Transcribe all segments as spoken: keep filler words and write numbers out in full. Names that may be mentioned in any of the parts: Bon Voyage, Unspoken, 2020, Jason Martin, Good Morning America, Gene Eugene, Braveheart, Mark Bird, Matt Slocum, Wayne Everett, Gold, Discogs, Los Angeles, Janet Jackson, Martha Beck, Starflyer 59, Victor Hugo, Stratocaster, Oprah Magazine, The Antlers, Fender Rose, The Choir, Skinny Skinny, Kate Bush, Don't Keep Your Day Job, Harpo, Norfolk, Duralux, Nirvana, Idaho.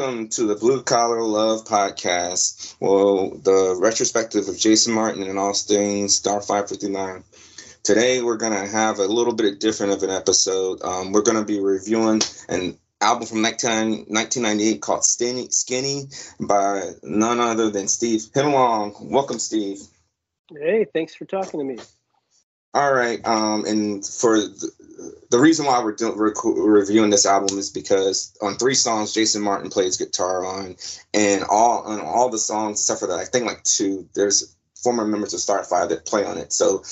Welcome to the Blue Collar Love Podcast. Well, the retrospective of Jason Martin and all things Starflyer fifty-nine. Today, we're going to have a little bit different of an episode. Um, we're going to be reviewing an album from nineteen ninety-eight called Skinny, Skinny by none other than Steve Hindalong. Welcome, Steve. Hey, thanks for talking to me. All right. Um, and for the, the reason why we're doing, rec- reviewing this album is because on three songs, Jason Martin plays guitar on, and all on all the songs, except for that, I think like two, there's former members of Starflyer that play on it. So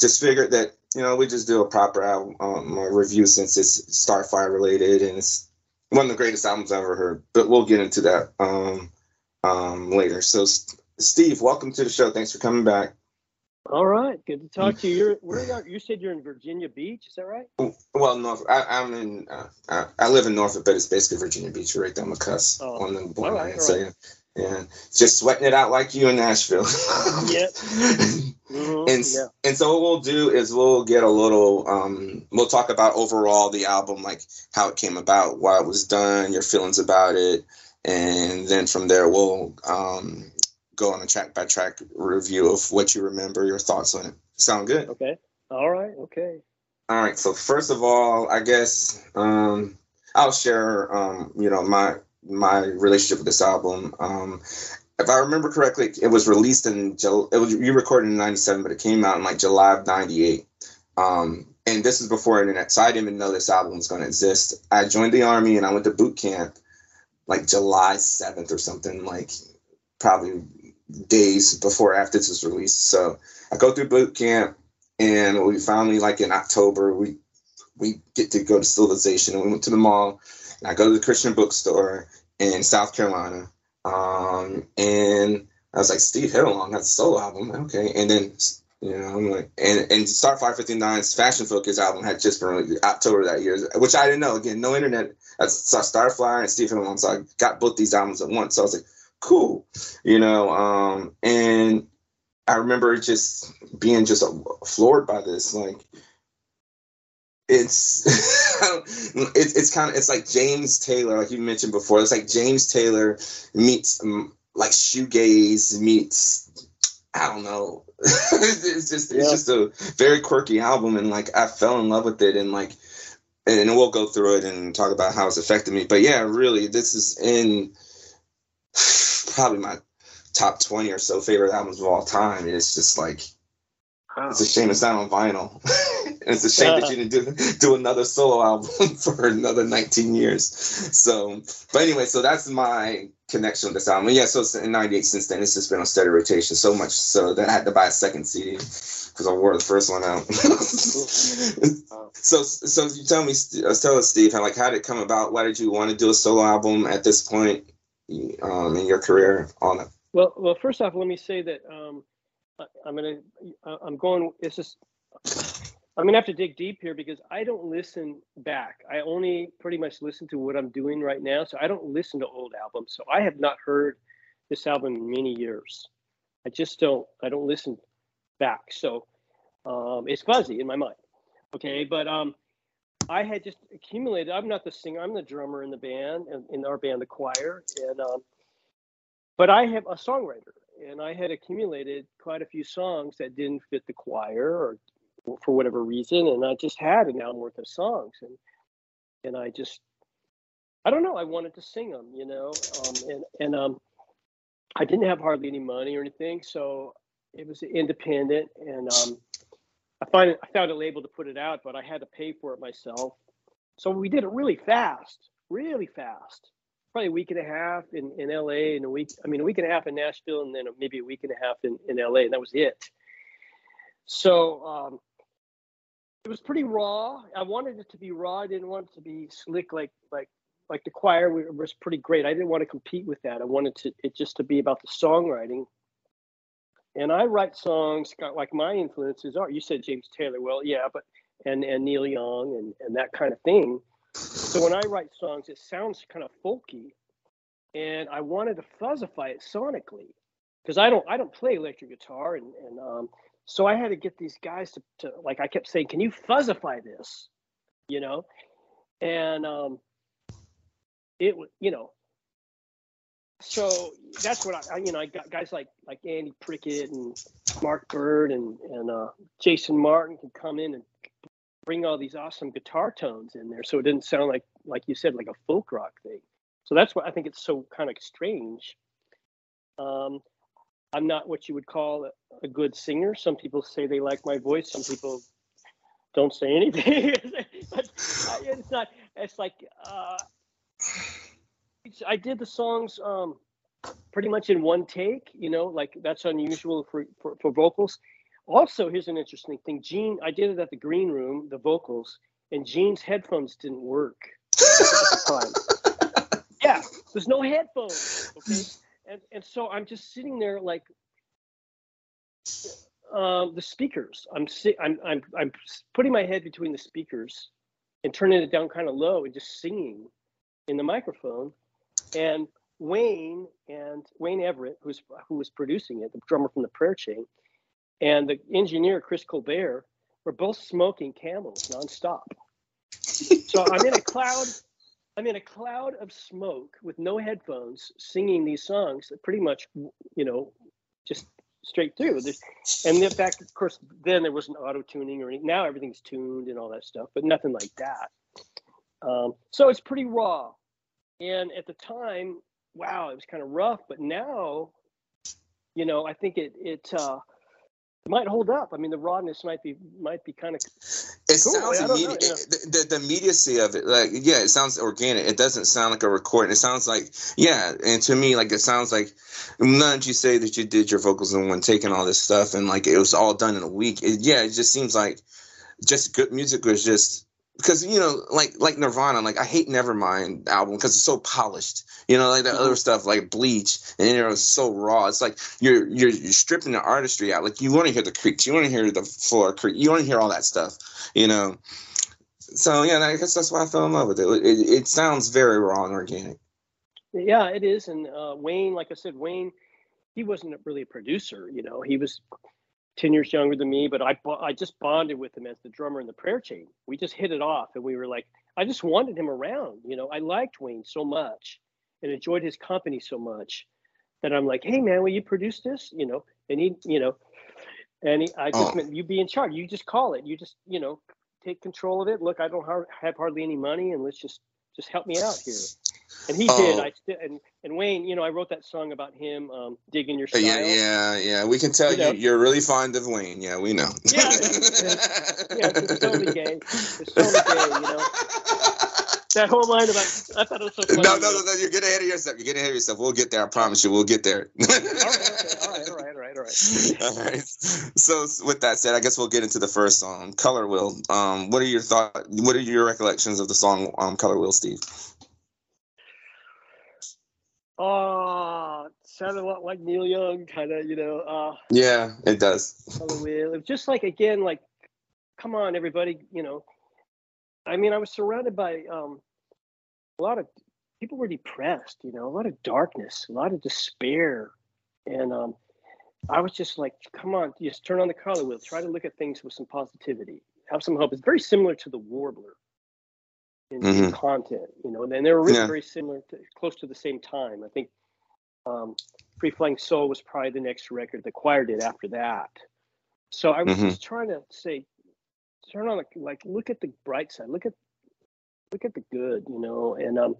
just figured that, you know, we just do a proper album um, review since it's Starflyer related and it's one of the greatest albums I've ever heard, but we'll get into that um, um, later. So Steve, welcome to the show. Thanks for coming back. All right, good to talk to you. You're, where are, you said you're in Virginia Beach, is that right? Well, North. I, I'm in. Uh, I, I live in Norfolk, but it's basically Virginia Beach. Right there on the cusp, oh, on the borderline. Right, right. So yeah, yeah, just sweating it out like you in Nashville. Yep. Mm-hmm. And yeah. And so what we'll do is we'll get a little. Um, we'll talk about overall the album, like how it came about, why it was done, your feelings about it, and then from there we'll. Um, go on a track by track review of what you remember, your thoughts on it. Sound good? Okay. All right. Okay. All right. So first of all, I guess um, I'll share, um, you know, my, my relationship with this album. Um, if I remember correctly, it was released in, Ju- it was you recorded in ninety-seven, but it came out in like July of ninety-eight. Um, and this is before internet. So I didn't even know this album was going to exist. I joined the army and I went to boot camp like July seventh or something, like probably days before after this was released. So I go through boot camp, and we finally, like in October, we we get to go to civilization, and we went to the mall, and I go to the Christian bookstore in South Carolina, um, and I was like, Steve Hindalong, that's a solo album, okay. And then, you know, I'm like, and, and Starflyer fifty-nine's Fashion Focus album had just been released October that year, which I didn't know. Again, no internet. I saw Starflyer and Steve Hindalong, so I got both these albums at once. So I was like, cool, you know, um, and I remember just being just floored by this. Like, it's I don't, it, it's kind of it's like James Taylor, like you mentioned before. It's like James Taylor meets um, like shoegaze meets I don't know. it's just it's yeah. just a very quirky album, and like I fell in love with it, and like and we'll go through it and talk about how it's affected me. But yeah, really, this is in. Probably my top twenty or so favorite albums of all time. It's just like, wow. It's a shame it's not on vinyl. It's a shame uh. that you didn't do, do another solo album for another nineteen years. So, but anyway, so that's my connection with this album. And yeah, so it's in ninety-eight since then. It's just been on steady rotation so much so that I had to buy a second C D because I wore the first one out. so, so you tell me, tell us, Steve, how, like, how did it come about? Why did you want to do a solo album at this point? Um, in your career on it? Well, well, first off, let me say that um, I, I'm gonna, I, I'm going. It's just I'm gonna have to dig deep here because I don't listen back. I only pretty much listen to what I'm doing right now, so I don't listen to old albums. So I have not heard this album in many years. I just don't. I don't listen back, so um, it's fuzzy in my mind. Okay, but um, I had just accumulated. I'm not the singer. I'm the drummer in the band, in, in our band, The Choir. And um, but I have a songwriter, and I had accumulated quite a few songs that didn't fit The Choir, or for whatever reason. And I just had an album worth of songs, and and I just, I don't know. I wanted to sing them, you know. Um, and and um, I didn't have hardly any money or anything, so it was independent, and um. I, find, I found a label to put it out, but I had to pay for it myself. So we did it really fast, really fast. Probably a week and a half in, in L A and a week, I mean, a week and a half in Nashville and then maybe a week and a half in, in L A, and that was it. So um, it was pretty raw. I wanted it to be raw. I didn't want it to be slick like like like The Choir was pretty great. I didn't want to compete with that. I wanted to, it just to be about the songwriting. And I write songs like my influences are. You said James Taylor, well, yeah, but and, and Neil Young and, and that kind of thing. So when I write songs, it sounds kind of folky, and I wanted to fuzzify it sonically because I don't I don't play electric guitar, and and um, so I had to get these guys to, to like I kept saying, can you fuzzify this, you know, and um, it you know so that's what I, I you know, I got guys like like Andy Prickett and Mark Bird and and uh, Jason Martin can come in and bring all these awesome guitar tones in there, so it didn't sound like like you said like a folk rock thing. So that's why I think it's so kind of strange. Um, I'm not what you would call a, a good singer. Some people say they like my voice. Some people don't say anything. But it's not. It's like uh, it's, I did the songs um, pretty much in one take. You know, like that's unusual for, for, for vocals. Also, here's an interesting thing. Gene, I did it at the green room, the vocals, and Gene's headphones didn't work at the time. Yeah, there's no headphones. Okay. And and so I'm just sitting there like uh, the speakers. I'm, si- I'm I'm I'm putting my head between the speakers and turning it down kind of low and just singing in the microphone. And Wayne and Wayne Everett, who's who was producing it, the drummer from the Prayer Chain, and the engineer Chris Colbert were both smoking Camels nonstop. So I'm in a cloud. I'm in a cloud of smoke with no headphones, singing these songs pretty much, you know, just straight through. And in fact, of course, then there wasn't auto tuning or anything. Now everything's tuned and all that stuff, but nothing like that. Um, so it's pretty raw. And at the time, wow, it was kind of rough. But now, you know, I think it it uh, might hold up. I mean, the rawness might be might be kind of. It cool. sounds yeah, immediate. Know, you know. The, the, the immediacy of it, like, yeah, it sounds organic. It doesn't sound like a recording. It sounds like, yeah, and to me, like, it sounds like, none you say that you did your vocals in one take and all this stuff, and, like, it was all done in a week. It, yeah, it just seems like just good music was just, because, you know, like like Nirvana, like, I hate Nevermind album because it's so polished. You know, like that mm-hmm. other stuff, like Bleach, and it was so raw. It's like you're, you're you're stripping the artistry out. Like, you want to hear the creaks. You want to hear the floor creak. You want to hear all that stuff, you know. So, yeah, I guess that's why I fell in love with it. It, it sounds very raw and organic. Yeah, it is. And uh, Wayne, like I said, Wayne, he wasn't really a producer, you know. He was ten years younger than me, but I I just bonded with him as the drummer in the Prayer Chain. We just hit it off, and we were like, I just wanted him around, you know. I liked Wayne so much and enjoyed his company so much that I'm like, hey man, will you produce this? You know, and he, you know, and he, I just oh. meant you be in charge. You just call it. You just, you know, take control of it. Look, I don't har- have hardly any money, and let's just just help me out here. And he oh. did. I st- and, and Wayne, you know, I wrote that song about him um, digging your style. Yeah, yeah, yeah. We can tell you, you know? You're really fond of Wayne. Yeah, we know. Yeah, it's, it's, yeah, it's totally gay. It's totally gay, you know. That whole line about, I thought it was so funny. No, no, no, no, you're getting ahead of yourself. You're getting ahead of yourself. We'll get there. I promise you. We'll get there. all right, okay. all right, all right, all right, all right. all right. So with that said, I guess we'll get into the first song, Color Wheel. Um, what are your thoughts? What are your recollections of the song um, Color Wheel, Steve? Oh, it sounded a lot like Neil Young, kind of, you know. Uh, yeah, it does. It's just like, again, like, come on, everybody, you know. I mean, I was surrounded by um, a lot of people were depressed, you know, a lot of darkness, a lot of despair. And um, I was just like, come on, just turn on the color wheel. Try to look at things with some positivity. Have some hope. It's very similar to the Warbler. In mm-hmm. content, you know, and they were really yeah. very similar, to, close to the same time. I think um, Free Flying Soul was probably the next record the Choir did after that. So I was mm-hmm. just trying to say, turn on, the, like, look at the bright side, look at, look at the good, you know. And um,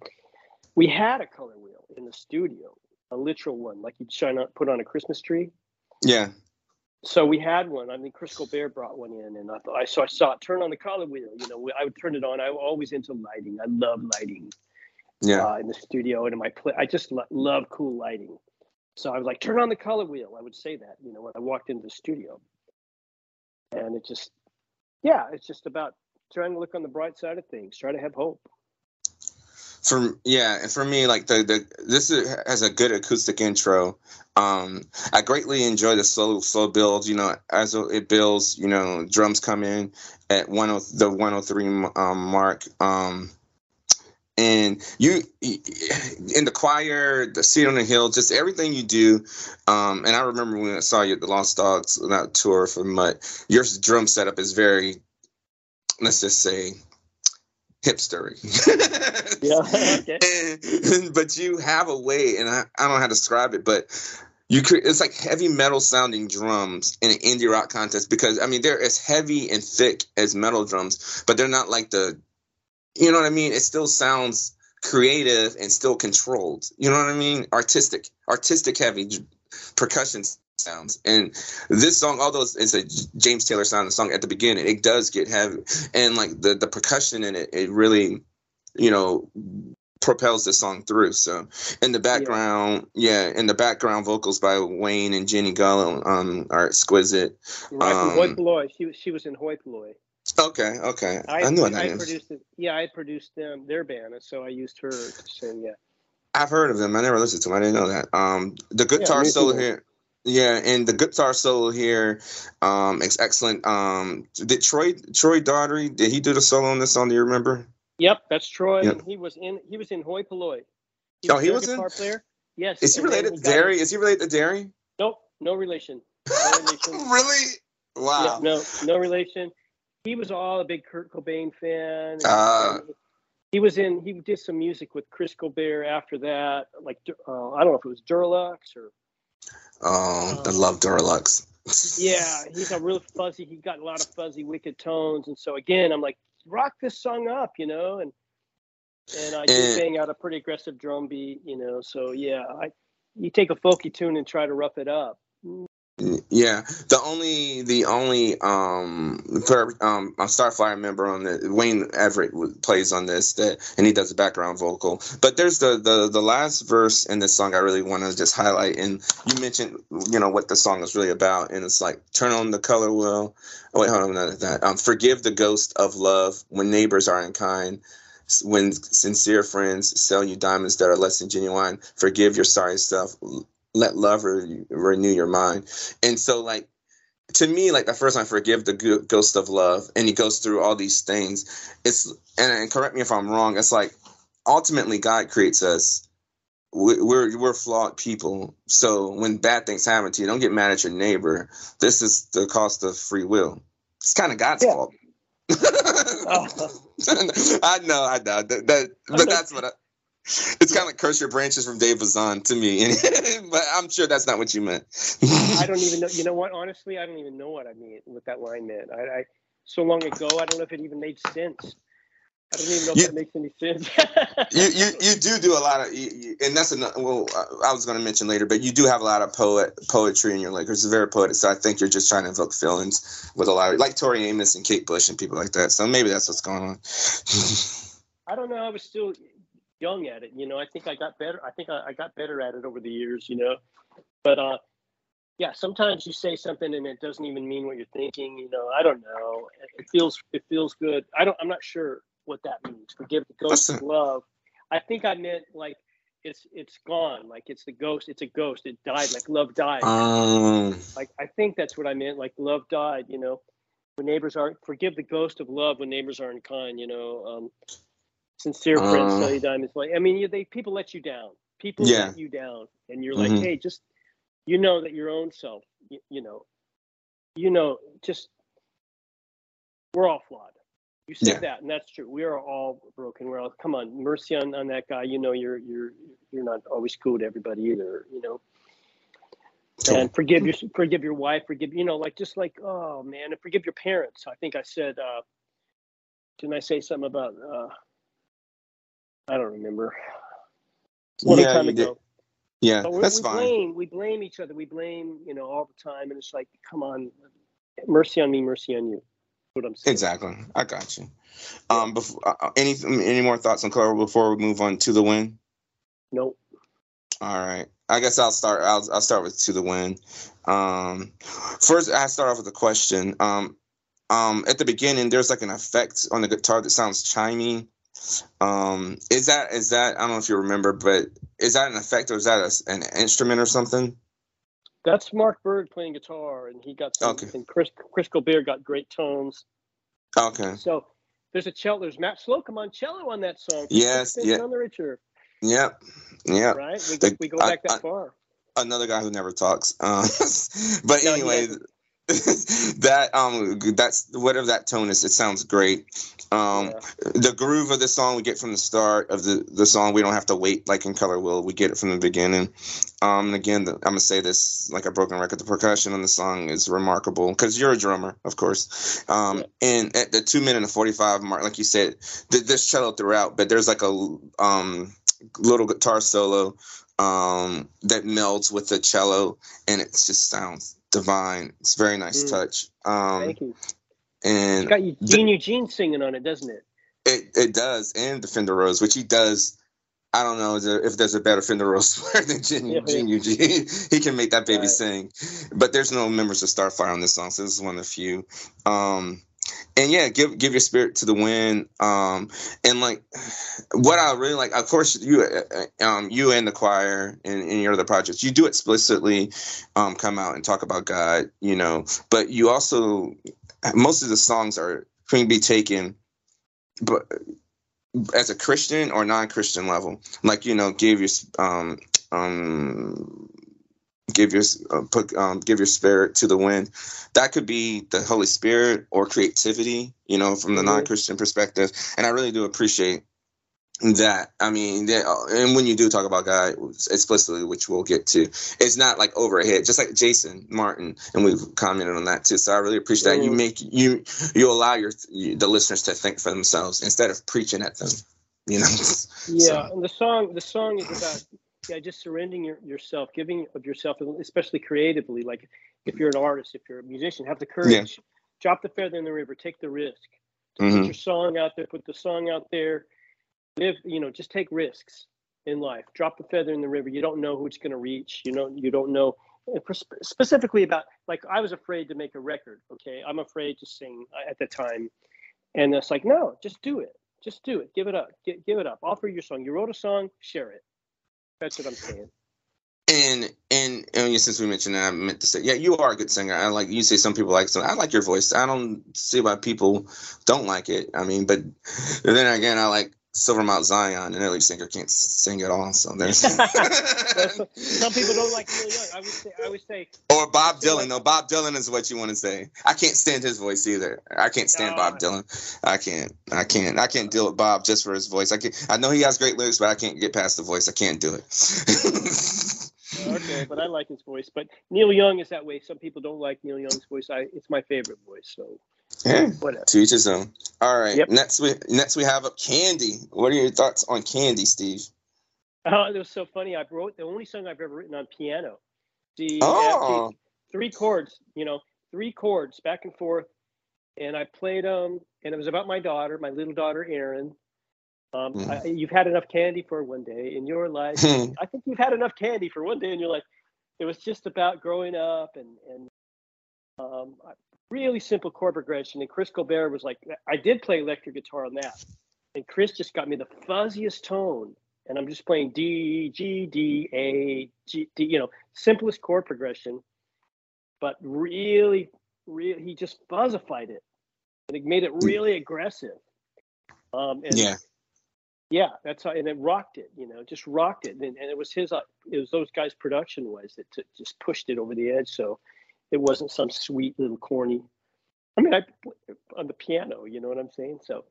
we had a color wheel in the studio, a literal one, like you'd shine on, put on a Christmas tree. Yeah. So we had one. I mean, Chris Colbert brought one in, and I thought I saw, I saw it turn on the color wheel. You know, I would turn it on. I was always into lighting. I love lighting. Yeah. Uh, in the studio and in my play, I just lo- love cool lighting. So I was like, turn on the color wheel. I would say that, you know, when I walked into the studio, and it just, yeah, it's just about trying to look on the bright side of things, try to have hope. For yeah, and for me, like the, the this is, has a good acoustic intro. Um, I greatly enjoy the slow slow build. You know, as it builds, you know, drums come in at one oh the one oh three um, mark. Um, and you in the Choir, the Seat on the Hill, just everything you do. Um, and I remember when I saw you at the Lost Dogs on that tour for Mutt. Your drum setup is very, let's just say, hipstery. Yeah, okay. And, but you have a way, and I, I don't know how to describe it, but you create, it's like heavy metal sounding drums in an indie rock contest, because I mean they're as heavy and thick as metal drums, but they're not like the, you know what I mean? It still sounds creative and still controlled. You know what I mean? Artistic, artistic heavy percussion sounds. And this song, although it's a James Taylor sounding song at the beginning, it does get heavy, and like the the percussion in it, it really, you know, propels the song through. So in the background, yeah, yeah in the background vocals by Wayne and Jenny Gallo um are exquisite. Right, um, Hoi Polloi. She was she was in Hoi Polloi. Okay, okay. I, I knew that I name. Produced it, yeah, I produced them their band, and so I used her to sing. Yeah, I've heard of them. I never listened to them. I didn't know that. Um, the guitar yeah, solo here. Yeah, and the guitar solo here, um, it's excellent. Um, did Troy Troy Daugherty, did he do the solo on this song? Do you remember? Yep, that's Troy. Yep. He was in he was in Hoi Polloi. He oh, was he was in. Player. Yes. Is he related to Derry? Is he related to Derry? Nope, no relation. No relation. Really? Wow. No, no, no relation. He was all a big Kurt Cobain fan. Uh, he was in. He did some music with Chris Colbert after that. Like uh, I don't know if it was Duralux or. Oh, um, I love Duralux. Yeah, he's a real fuzzy. He got a lot of fuzzy, wicked tones, and so again, I'm like, rock this song up, you know, and and I did bang out a pretty aggressive drum beat, you know. So yeah, I you take a folky tune and try to rough it up. Yeah, the only the only um per, um Starflyer member on the Wayne Everett was, plays on this, that and he does the background vocal. But there's the the the last verse in this song I really want to just highlight. And you mentioned, you know, what the song is really about, and it's like turn on the color wheel. Oh wait, hold on, not that. Um, forgive the ghost of love when neighbors are unkind. When sincere friends sell you diamonds that are less than genuine. Forgive your sorry self. Let love re- renew your mind. And so, like, to me, like, the first time, forgive the g- ghost of love, and he goes through all these things. It's and, and correct me if I'm wrong, it's like, ultimately, God creates us. We're, we're, we're flawed people. So when bad things happen to you, don't get mad at your neighbor. This is the cost of free will. It's kind of God's yeah. fault. oh. I know, I know. That, that, but that's what I... It's kind of like Curse Your Branches from Dave Bazan to me, but I'm sure that's not what you meant. I don't even know. You know what? Honestly, I don't even know what I mean with that line meant. I, I so long ago, I don't know if it even made sense. I don't even know if you, that makes any sense. you, you you do do a lot of, you, you, and that's another. Well, I was going to mention later, but you do have a lot of poet poetry in your lyrics. It's very poetic, so I think you're just trying to evoke feelings with a lot of, like Tori Amos and Kate Bush and people like that. So maybe that's what's going on. I don't know. I was still. young at it, you know. I think I got better. I think I, I got better at it over the years, you know. But uh, yeah, sometimes you say something and it doesn't even mean what you're thinking, you know. I don't know. It feels it feels good. I don't. I'm not sure what that means. Forgive the ghost of love. I think I meant like it's it's gone. Like it's the ghost. It's a ghost. It died. Like love died. Um. Like I think that's what I meant. Like love died. You know, when neighbors aren't forgive the ghost of love when neighbors aren't kind. You know. Um, Sincere friends, um, sell you diamonds. I mean, you, they people let you down. People yeah. let you down, and you're mm-hmm. like, hey, just you know that your own self, you, you know, you know, just we're all flawed. You said yeah. that, and that's true. We are all broken. We're all come on, mercy on, on that guy. You know, you're you're you're not always cool to everybody either. You know, cool. And forgive your forgive your wife. Forgive you know, like just like oh man, and forgive your parents. I think I said, uh, didn't I say something about? Uh, I don't remember. It's a long yeah, time ago. Did. Yeah, but that's we fine. Blame, we blame each other. We blame, you know, all the time. And it's like, come on, mercy on me, mercy on you. What I'm saying. Exactly. I got you. Um, before, uh, any, any more thoughts on Clara before we move on to the wind? Nope. All right. I guess I'll start. I'll, I'll start with To the Wind. Um, first, I start off with a question. Um, um, at the beginning, there's like an effect on the guitar that sounds chimey. Um, is that is that I don't know if you remember, but is that an effect or is that a, an instrument or something? That's Mark Bird playing guitar, and he got something. Okay. Chris Chris Colbert got great tones. Okay. So there's a cello. There's Matt Slocum on cello on that song. Yes. Yeah. On the Richer. Yep. Yep. Right. We go, the, we go back I, that I, far. Another guy who never talks. Um, but no, anyway, that um that's whatever that tone is, it sounds great. Um yeah. The groove of the song we get from the start of the the song. We don't have to wait like in Color Wheel, we get it from the beginning. Um and again, the, I'm gonna say this like a broken record, the percussion on the song is remarkable because you're a drummer, of course. Um yeah. And at the two minute and forty-five mark, like you said, th- there's cello throughout, but there's like a um little guitar solo um that melds with the cello, and it just sounds divine. It's a very nice mm. touch. Um, Thank you. And it's got Gene Eugene singing on it, doesn't it? It it does, and the Fender Rose, which he does. I don't know if there's a better Fender Rose player than Gene, yeah, Gene yeah. Eugene. He can make that baby right. sing. But there's no members of Starflyer on this song, so this is one of the few. Um, and yeah, give give your spirit to the wind. Um, and like, what I really like, of course, you um, you and the choir and, and your other projects, you do explicitly um, come out and talk about God, you know. But you also, most of the songs are can be taken, but as a Christian or non-Christian level, like, you know, give your um um. Give your uh, put, um, give your spirit to the wind. That could be the Holy Spirit or creativity, you know, from the non-Christian perspective. And I really do appreciate that. I mean, they, and when you do talk about God explicitly, which we'll get to, it's not like overhead. Just like Jason Martin, and we've commented on that too. So I really appreciate that. You make you you allow your the listeners to think for themselves instead of preaching at them. You know. Yeah, so. And the song the song is about. Yeah, just surrendering your, yourself, giving of yourself, especially creatively. Like if you're an artist, if you're a musician, have the courage. Yeah. Drop the feather in the river. Take the risk. Mm-hmm. Put your song out there. Put the song out there. Live, you know, just take risks in life. Drop the feather in the river. You don't know who it's going to reach. You know, you don't know. Specifically about, like, I was afraid to make a record. Okay, I'm afraid to sing at the time, and it's like, no, just do it. Just do it. Give it up. Get, give it up. Offer your song. You wrote a song. Share it. That's what I'm saying. And and, and since we mentioned that, I meant to say, yeah, you are a good singer. I like you say some people like some. I like your voice. I don't see why people don't like it. I mean, but then again, I like Silver Mount Zion, and every singer can't sing at all. So there's some people don't like Neil Young. I would say, I would say, or Bob Dylan. Like, no, Bob Dylan is what you want to say. I can't stand his voice either. I can't stand uh, Bob Dylan. I can't. I can't. I can't deal with Bob just for his voice. I can't. I know he has great lyrics, but I can't get past the voice. I can't do it. Okay, but I like his voice. But Neil Young is that way. Some people don't like Neil Young's voice. I it's my favorite voice. So. Yeah, to each his own. All right. Yep. Next we next we have up Candy. What are your thoughts on Candy, Steve? Oh, it was so funny. I wrote the only song I've ever written on piano. The oh. F D, three chords, you know, three chords back and forth, and I played them. Um, and it was about my daughter, my little daughter Erin. Um, mm. I, you've had enough candy for one day in your life. I think you've had enough candy for one day in your life. It was just about growing up and and um. I, really simple chord progression, and Chris Colbert was like, I did play electric guitar on that, and Chris just got me the fuzziest tone, and I'm just playing D, G, D, A, G, D, you know, simplest chord progression, but really, really, he just fuzzified it, and it made it really aggressive. Um, and yeah. Yeah, that's how, and it rocked it, you know, just rocked it, and, and it was his, it was those guys' production-wise that t- just pushed it over the edge, so it wasn't some sweet little corny. I mean, I on the piano, you know what I'm saying? So.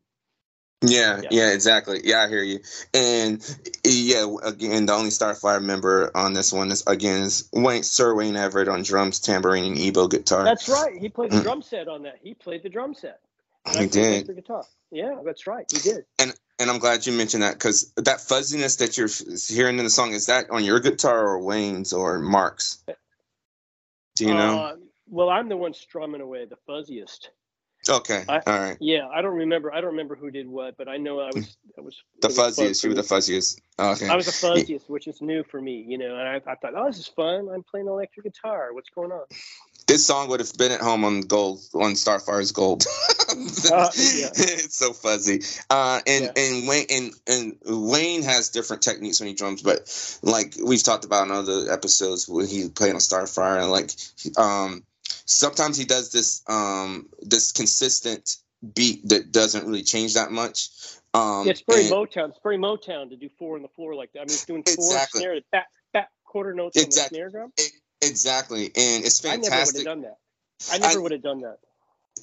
Yeah, yeah, yeah, exactly. Yeah, I hear you. And yeah, again, the only Starflyer member on this one is again is Wayne, Sir Wayne Everett on drums, tambourine, and Ebo guitar. That's right. He played the mm. drum set on that. He played the drum set. And he I did. The guitar. Yeah, that's right. He did. And and I'm glad you mentioned that, because that fuzziness that you're hearing in the song, is that on your guitar or Wayne's or Mark's? Do you know? Uh, well, I'm the one strumming away the fuzziest. Okay, I, all right. Yeah, I don't remember. I don't remember who did what, but I know I was. I was the fuzziest. You were the fuzziest. Oh, okay. I was the fuzziest, which is new for me, you know. And I, I thought, oh, this is fun. I'm playing electric guitar. What's going on? This song would have been at home on Gold, on Starfire's Gold. uh, yeah. It's so fuzzy. Uh, and yeah. and Wayne and, and Wayne has different techniques when he drums, but like we've talked about in other episodes, when he played on Starfire, and like um. sometimes he does this um, this consistent beat that doesn't really change that much. Um, yeah, it's very and, Motown. It's very Motown to do four on the floor like that. I mean, he's doing four exactly. snare, back, back quarter notes exactly. on the snare drum. It, exactly, and it's fantastic. I never would have done that. I never would have done that.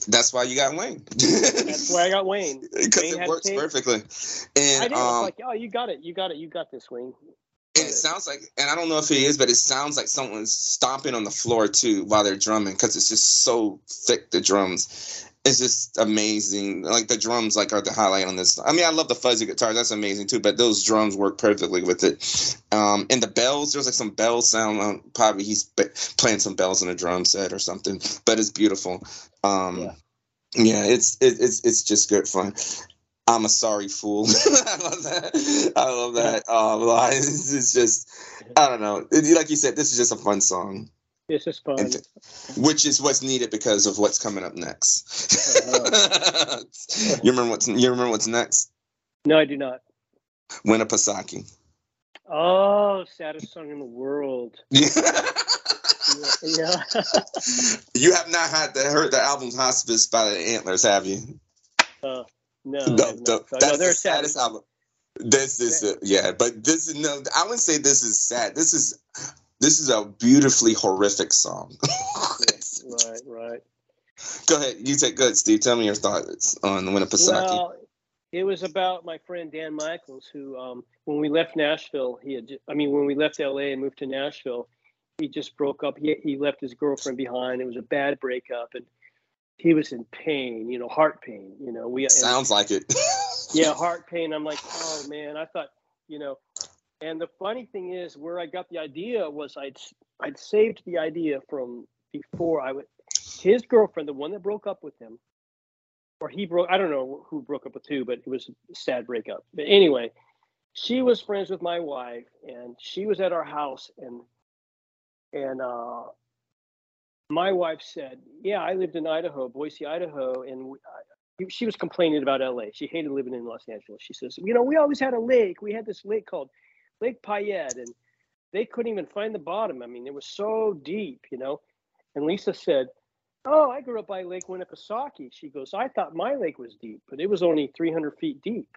That's why you got Wayne. That's why I got Wayne. Because it works perfectly. And I didn't um, like, oh, you got it, you got it, you got this, Wayne. And it sounds like, and I don't know if it is, but it sounds like someone's stomping on the floor too while they're drumming, because it's just so thick, the drums. It's just amazing. Like the drums, like, are the highlight on this. I mean, I love the fuzzy guitars. That's amazing too. But those drums work perfectly with it. Um, and the bells. There's like some bell sound. Um, probably he's be- playing some bells in a drum set or something. But it's beautiful. Um, yeah. yeah, it's it, it's it's just good fun. I'm a sorry fool. I love that. I love that. Um, it's just, I don't know. Like you said, this is just a fun song. This is fun. Th- which is what's needed because of what's coming up next. Uh, you remember what's you remember what's next? No, I do not. Winnipesaukee. Oh, saddest song in the world. Yeah. yeah. You have not had the, heard the album Hospice by the Antlers, have you? Uh, no. The, the, that's no, the saddest, saddest album. This is it. Yeah, but this is no. I wouldn't say this is sad. This is. This is a beautifully horrific song. right, right. Go ahead. You take good, Steve. Tell me your thoughts on Winnipesaukee. Well, it was about my friend Dan Michaels, who, um, when we left Nashville, he had, I mean, when we left L A and moved to Nashville, he just broke up. He, he left his girlfriend behind. It was a bad breakup, and he was in pain, you know, heart pain. You know, we Sounds and, like it. yeah, heart pain. I'm like, oh, man, I thought, you know. And the funny thing is, where I got the idea was I'd I'd saved the idea from before I would. His girlfriend, the one that broke up with him, or he broke, I don't know who broke up with who, but it was a sad breakup. But anyway, she was friends with my wife, and she was at our house, and and uh, my wife said, "Yeah, I lived in Idaho, Boise, Idaho, and." We, I, She was complaining about L A. She hated living in Los Angeles. She says, you know, we always had a lake. We had this lake called Lake Payette, and they couldn't even find the bottom. I mean, it was so deep, you know. And Lisa said, oh, I grew up by Lake Winnipesaukee. She goes, I thought my lake was deep, but it was only three hundred feet deep.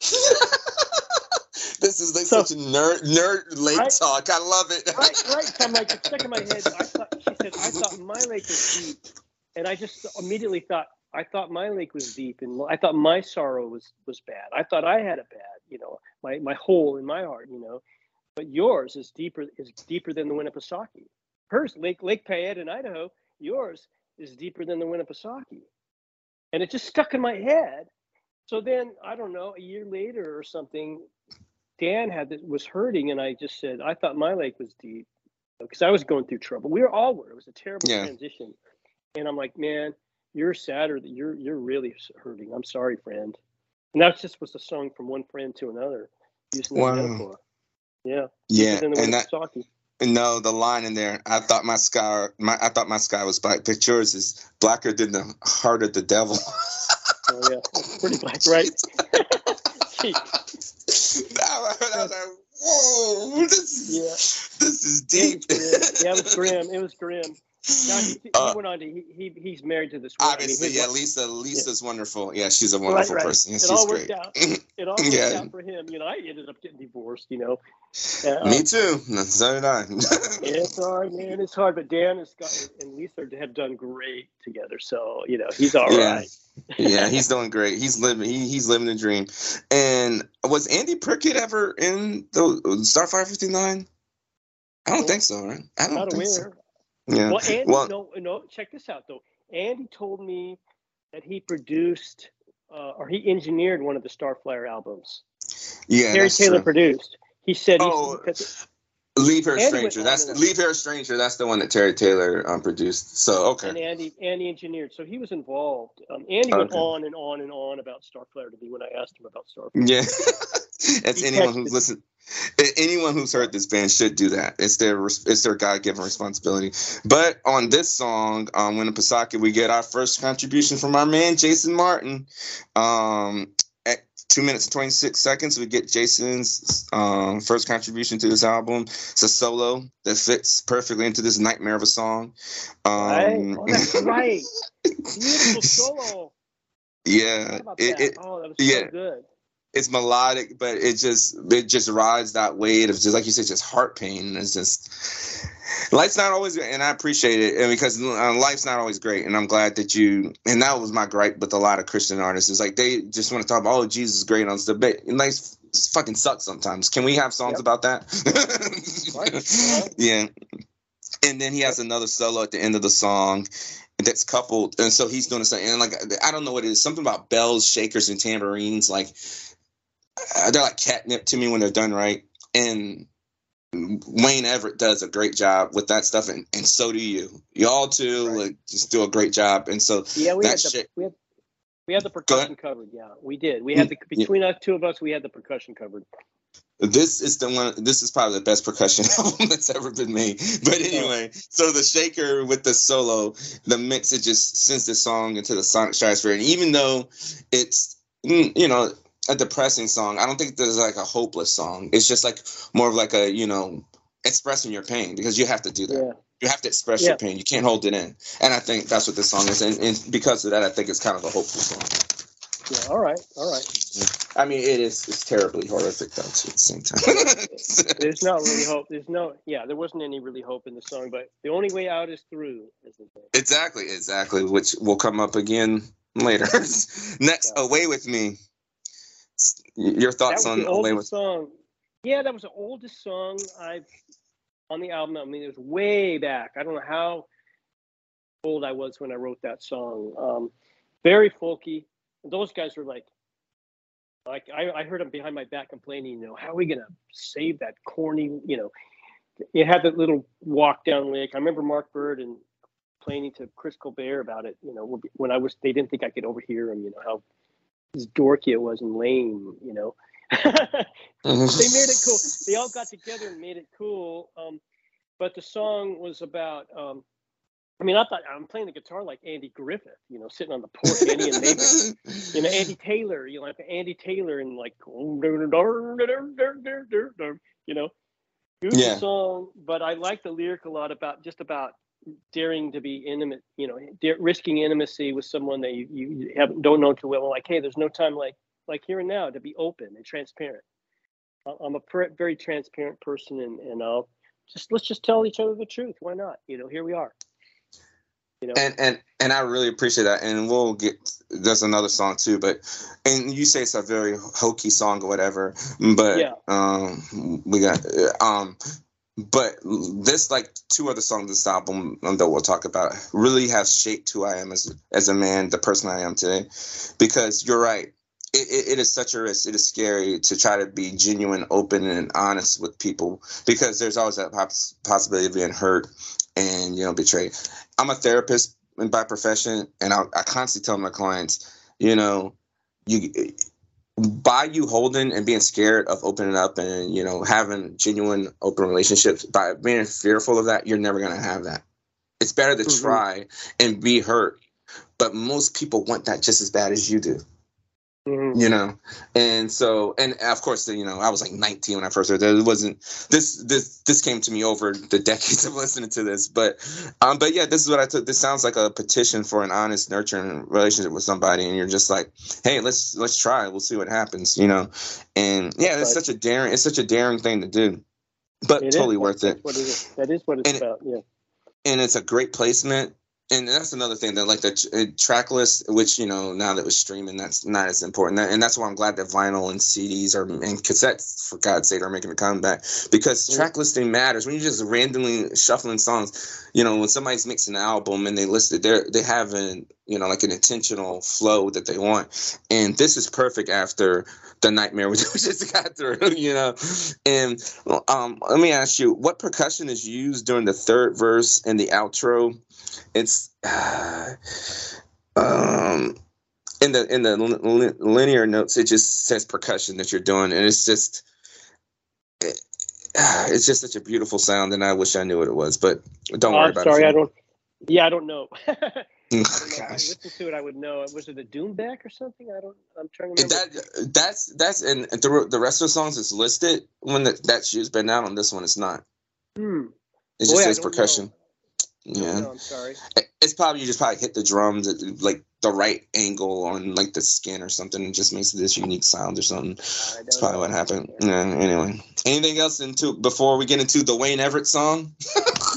This is like so, such a nerd, nerd lake right, talk. I love it. right, right. So I'm like, it's stuck in my head. I thought, she said, I thought my lake was deep. And I just immediately thought, I thought my lake was deep, and I thought my sorrow was, was bad. I thought I had a bad, you know, my, my hole in my heart, you know. But yours is deeper is deeper than the Winnipesaukee. Hers, Lake Lake Payette in Idaho, yours is deeper than the Winnipesaukee. And it just stuck in my head. So then, I don't know, a year later or something, Dan had this, was hurting, and I just said, I thought my lake was deep because I was going through trouble. We were all were. It was a terrible yeah. transition. And I'm like, man, you're sadder that you're you're really hurting. I'm sorry, friend. And that just was a song from one friend to another. Using wow. Metaphor. Yeah. Yeah. And, and that, no, the line in there. I thought my sky, my I thought my sky was black. But yours is blacker than the heart of the devil. Oh yeah, it's pretty black, right? Whoa! This yeah. this is deep. Yeah, it was grim. It was grim. No, he, he uh, went on to he, he he's married to this woman. Obviously, I mean, yeah. Wife. Lisa, Lisa's yeah. wonderful. Yeah, she's a wonderful right, right. person. Yeah, it she's all worked great. Out. It all worked yeah. out for him. You know, I ended up getting divorced. You know, uh, me too. So did I. It's hard, man. It's hard. But Dan has got, and Lisa have done great together. So you know, he's all yeah. right. yeah, he's doing great. He's living. He, he's living the dream. And was Andy Prickett ever in the Starflyer fifty-nine? I don't yeah. think so. Right? I don't Not think aware. So. Yeah. Well, Andy, well, no, no. Check this out, though. Andy told me that he produced uh, or he engineered one of the Starflyer albums. Yeah, Terry Taylor true. produced. He said, "Oh, he, Leave Her Andy Stranger." That's the, Leave Her Stranger. That's the one that Terry Taylor um, produced. So okay. And Andy, Andy engineered, so he was involved. Um, Andy okay. went on and on and on about Starflyer to me when I asked him about Starflyer. Yeah. As anyone who's listened, anyone who's heard this band should do that. It's their it's their God-given responsibility. But on this song, um, Winnipesaukee, we get our first contribution from our man Jason Martin. Um, at two minutes and twenty-six seconds, we get Jason's um, first contribution to this album. It's a solo that fits perfectly into this nightmare of a song. Um, right, oh, that's right. Beautiful solo. Yeah, it, it, oh, that was so yeah. good. it's melodic, but it just it just rides that weight of just, like you said, just heart pain. It's just life's not always, and I appreciate it, and because life's not always great, and I'm glad that you. And that was my gripe with a lot of Christian artists, is like they just want to talk about, oh, Jesus is great on stuff, but life fucking sucks sometimes. Can we have songs yep. about that? Right. Right. Yeah. And then he has another solo at the end of the song that's coupled, and so he's doing something. And like, I don't know what it is, something about bells, shakers, and tambourines. Like, they're like catnip to me when they're done right. And Wayne Everett does a great job with that stuff, and, and so do you. Y'all too, right. like, just do a great job. And so yeah, we that had the, shit. We had, we had the percussion covered. Yeah, we did. We had the between yeah. us two of us, we had the percussion covered. This is the one. This is probably the best percussion album that's ever been made. But anyway, so the shaker with the solo, the mix, it just sends the song into the sonic stratosphere. And even though it's, you know, a depressing song, I don't think there's like a hopeless song. It's just like more of like a, you know, expressing your pain, because you have to do that. Yeah. You have to express yeah. your pain. You can't hold it in. And I think that's what this song is. And, and because of that, I think it's kind of a hopeful song. Yeah, all right, all right. I mean, it is it's terribly horrific, though, too, at the same time. There's not really hope. There's no, yeah, there wasn't any really hope in the song, but the only way out is through. Isn't it? Exactly, exactly, which will come up again later. Next, yeah. Away With Me. Your thoughts on Away With Me? Yeah, that was the oldest song I've on the album. I mean, it was way back. I don't know how old I was when I wrote that song. Um, very folky. Those guys were like, like I, I heard them behind my back complaining, you know, how are we going to save that corny, you know, you had that little walk down lick. I remember Mark Bird and complaining to Chris Colbert about it, you know, when I was, they didn't think I could overhear him, you know, how dorky it was and lame, you know. They made it cool. They all got together and made it cool. Um, but the song was about... Um, I mean, I thought I'm playing the guitar like Andy Griffith, you know, sitting on the porch, Andy and David, you know, Andy Taylor, you know, like Andy Taylor and like, you know, good yeah. song. But I like the lyric a lot about just about daring to be intimate, you know, de- risking intimacy with someone that you, you have, don't know too well. Like, hey, there's no time like like here and now to be open and transparent. I'm a per- very transparent person, and, and I'll just let's just tell each other the truth. Why not? You know, here we are. You know? And and and I really appreciate that. And we'll get there's another song too, but and you say it's a very hokey song or whatever, but yeah. um we got um but this like two other songs this album that we'll talk about really have shaped who I am as as a man, the person I am today. Because you're right, it, it, it is such a risk. It is scary to try to be genuine, open, and honest with people, because there's always that poss- possibility of being hurt. And, you know, betrayed. I'm a therapist by profession, and I, I constantly tell my clients, you know, you by you holding and being scared of opening up and, you know, having genuine open relationships, by being fearful of that, you're never going to have that. It's better to mm-hmm. try and be hurt. But most people want that just as bad as you do. Mm-hmm. You know, and so and of course, you know, I was like nineteen when I first heard that. It wasn't this this this came to me over the decades of listening to this. But um, but yeah, this is what I took. This sounds like a petition for an honest, nurturing relationship with somebody. And you're just like, hey, let's let's try. We'll see what happens, you know. And yeah, it's right. such a daring it's such a daring thing to do, but it totally is. worth That's it. What it is. That is what it's and, about. Yeah. And it's a great placement. And that's another thing that, like the track list, which, you know, now that we're streaming, that's not as important. And that's why I'm glad that vinyl and C Ds are, and cassettes, for God's sake, are making a comeback, because mm-hmm. track listing matters. When you're just randomly shuffling songs, you know, when somebody's mixing an album and they list it, they're, they have an, you know, like an intentional flow that they want. And this is perfect after the nightmare we just got through, you know. And um, let me ask you, what percussion is used during the third verse and the outro? It's uh, um in the in the li- linear notes, it just says percussion that you're doing, and it's just it, uh, it's just such a beautiful sound, and I wish I knew what it was, but don't oh, worry I'm about sorry, it. Sorry, I don't. Yeah, I don't know. I don't know. I listen to it, I would know. Was it a Doomback or something? I don't. I'm trying to remember. That that's that's and the the rest of the songs is listed when the, that's used, but not on this one. It's not. Hmm. It just Boy, says percussion. Know. Yeah. No, I'm sorry. It's probably, you just probably hit the drums at like the right angle on like the skin or something. It just makes this unique sound or something. That's probably what happened. Yeah. Anyway, anything else into before we get into the Wayne Everett song?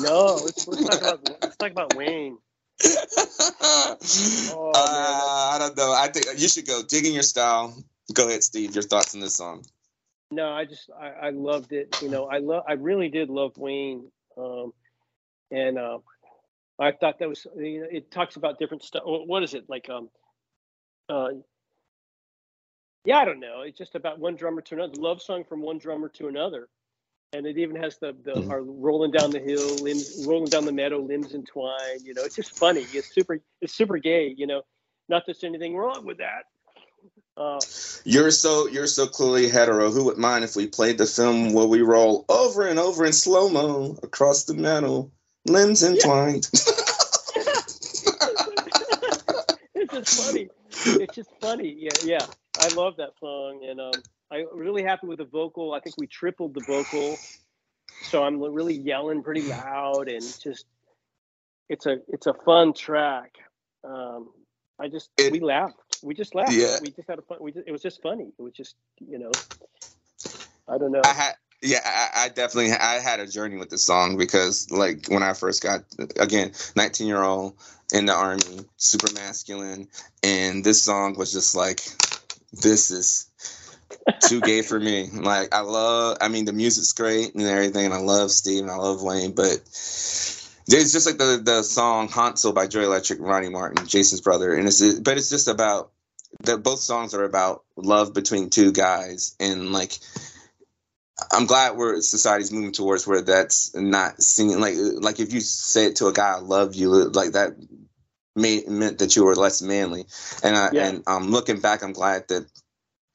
No, let's, let's talk about let's talk about Wayne. oh, uh, I don't know. I think you should go digging your style. Go ahead, Steve. Your thoughts on this song? No, I just I, I loved it. You know, I love I really did love Wayne. Um, And uh, I thought that was, you know, it talks about different stuff. What is it? Like, um, uh, yeah, I don't know. It's just about one drummer to another, love song from one drummer to another. And it even has the, the mm-hmm. our rolling down the hill, limbs, rolling down the meadow, limbs entwined. You know, it's just funny. It's super, it's super gay, you know, not that there's anything wrong with that. Uh, you're so you're so clearly hetero. Who would mind if we played the film where we roll over and over in slow-mo across the meadow? Limbs entwined. Yeah. It's just funny. It's just funny. Yeah, yeah. I love that song, and um, I'm really happy with the vocal. I think we tripled the vocal, so I'm really yelling pretty loud, and just it's a it's a fun track. Um, I just it, we laughed. We just laughed. Yeah. We just had a fun. We just, it was just funny. It was just you know. I don't know. I had. Yeah, I, I definitely I had a journey with this song because, like, when I first got, again, nineteen-year-old in the Army, super masculine, and this song was just like, this is too gay for me. Like, I love, I mean, the music's great and everything, and I love Steve and I love Wayne, but it's just like the, the song Hansel by Joy Electric, Ronnie Martin, Jason's brother, and it's but it's just about, the, both songs are about love between two guys, and, like, I'm glad where society's moving towards where that's not seen. Like, like if you said to a guy, I love you, like that may, meant that you were less manly. And I, yeah. and um, looking back, I'm glad that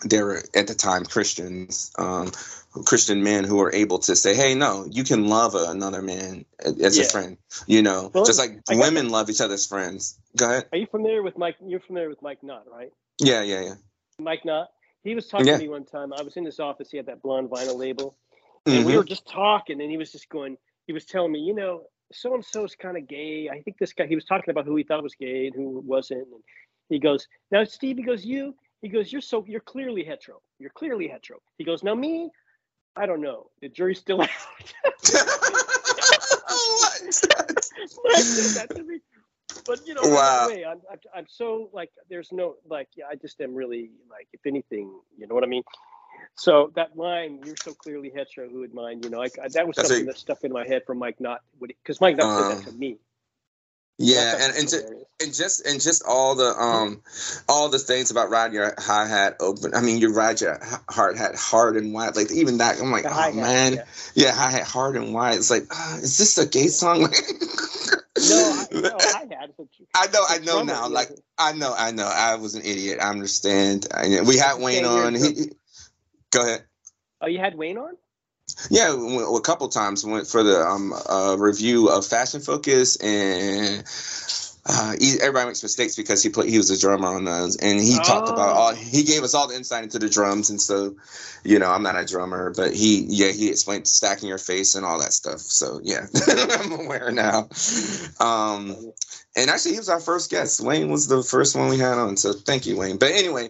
there were at the time Christians, um, Christian men who were able to say, hey, no, you can love another man as yeah. a friend, you know, well, just like I women love each other's friends. Go ahead. Are you familiar with Mike? You're familiar with Mike Knott, right? Yeah, yeah, yeah. Mike Knott. He was talking yeah. to me one time. I was in his office. He had that blonde vinyl label. And mm-hmm. we were just talking, and he was just going, he was telling me, you know, so-and-so is kind of gay. I think this guy, he was talking about who he thought was gay and who wasn't. And he goes, now, Steve, he goes, you, he goes, you're so, you're clearly hetero. You're clearly hetero. He goes, now me, I don't know. The jury's still out. What? Mike said that to me. But, you know, wow. Way, I'm, I'm, I'm so, like, there's no, like, yeah, I just am really, like, if anything, you know what I mean? So that line, you're so clearly hetero, who would mind, you know, I, I, that was That's something a, that stuck in my head from Mike Knott, because Mike Knott um, said that to me. Yeah, and, and, just, and just and just all the um all the things about riding your hi hat open. I mean, you ride your hard hat hard and wide. Like even that, I'm like, the oh man, yeah, yeah hi hat hard and wide. It's like, uh, is this a gay song? no, I, no, hi hat. I know, I know now. Like I know, I know. I was an idiot. I understand. I, we had Wayne on. He, he, go ahead. Oh, you had Wayne on? Yeah, a couple times went for the um, uh, review of Fashion Focus, and uh, he, everybody makes mistakes because he played. He was a drummer on those, and he oh. talked about all. He gave us all the insight into the drums, and so, you know, I'm not a drummer, but he, yeah, he explained stacking your face and all that stuff. So yeah, I'm aware now. Um, and actually, he was our first guest. Wayne was the first one we had on, so thank you, Wayne. But anyway.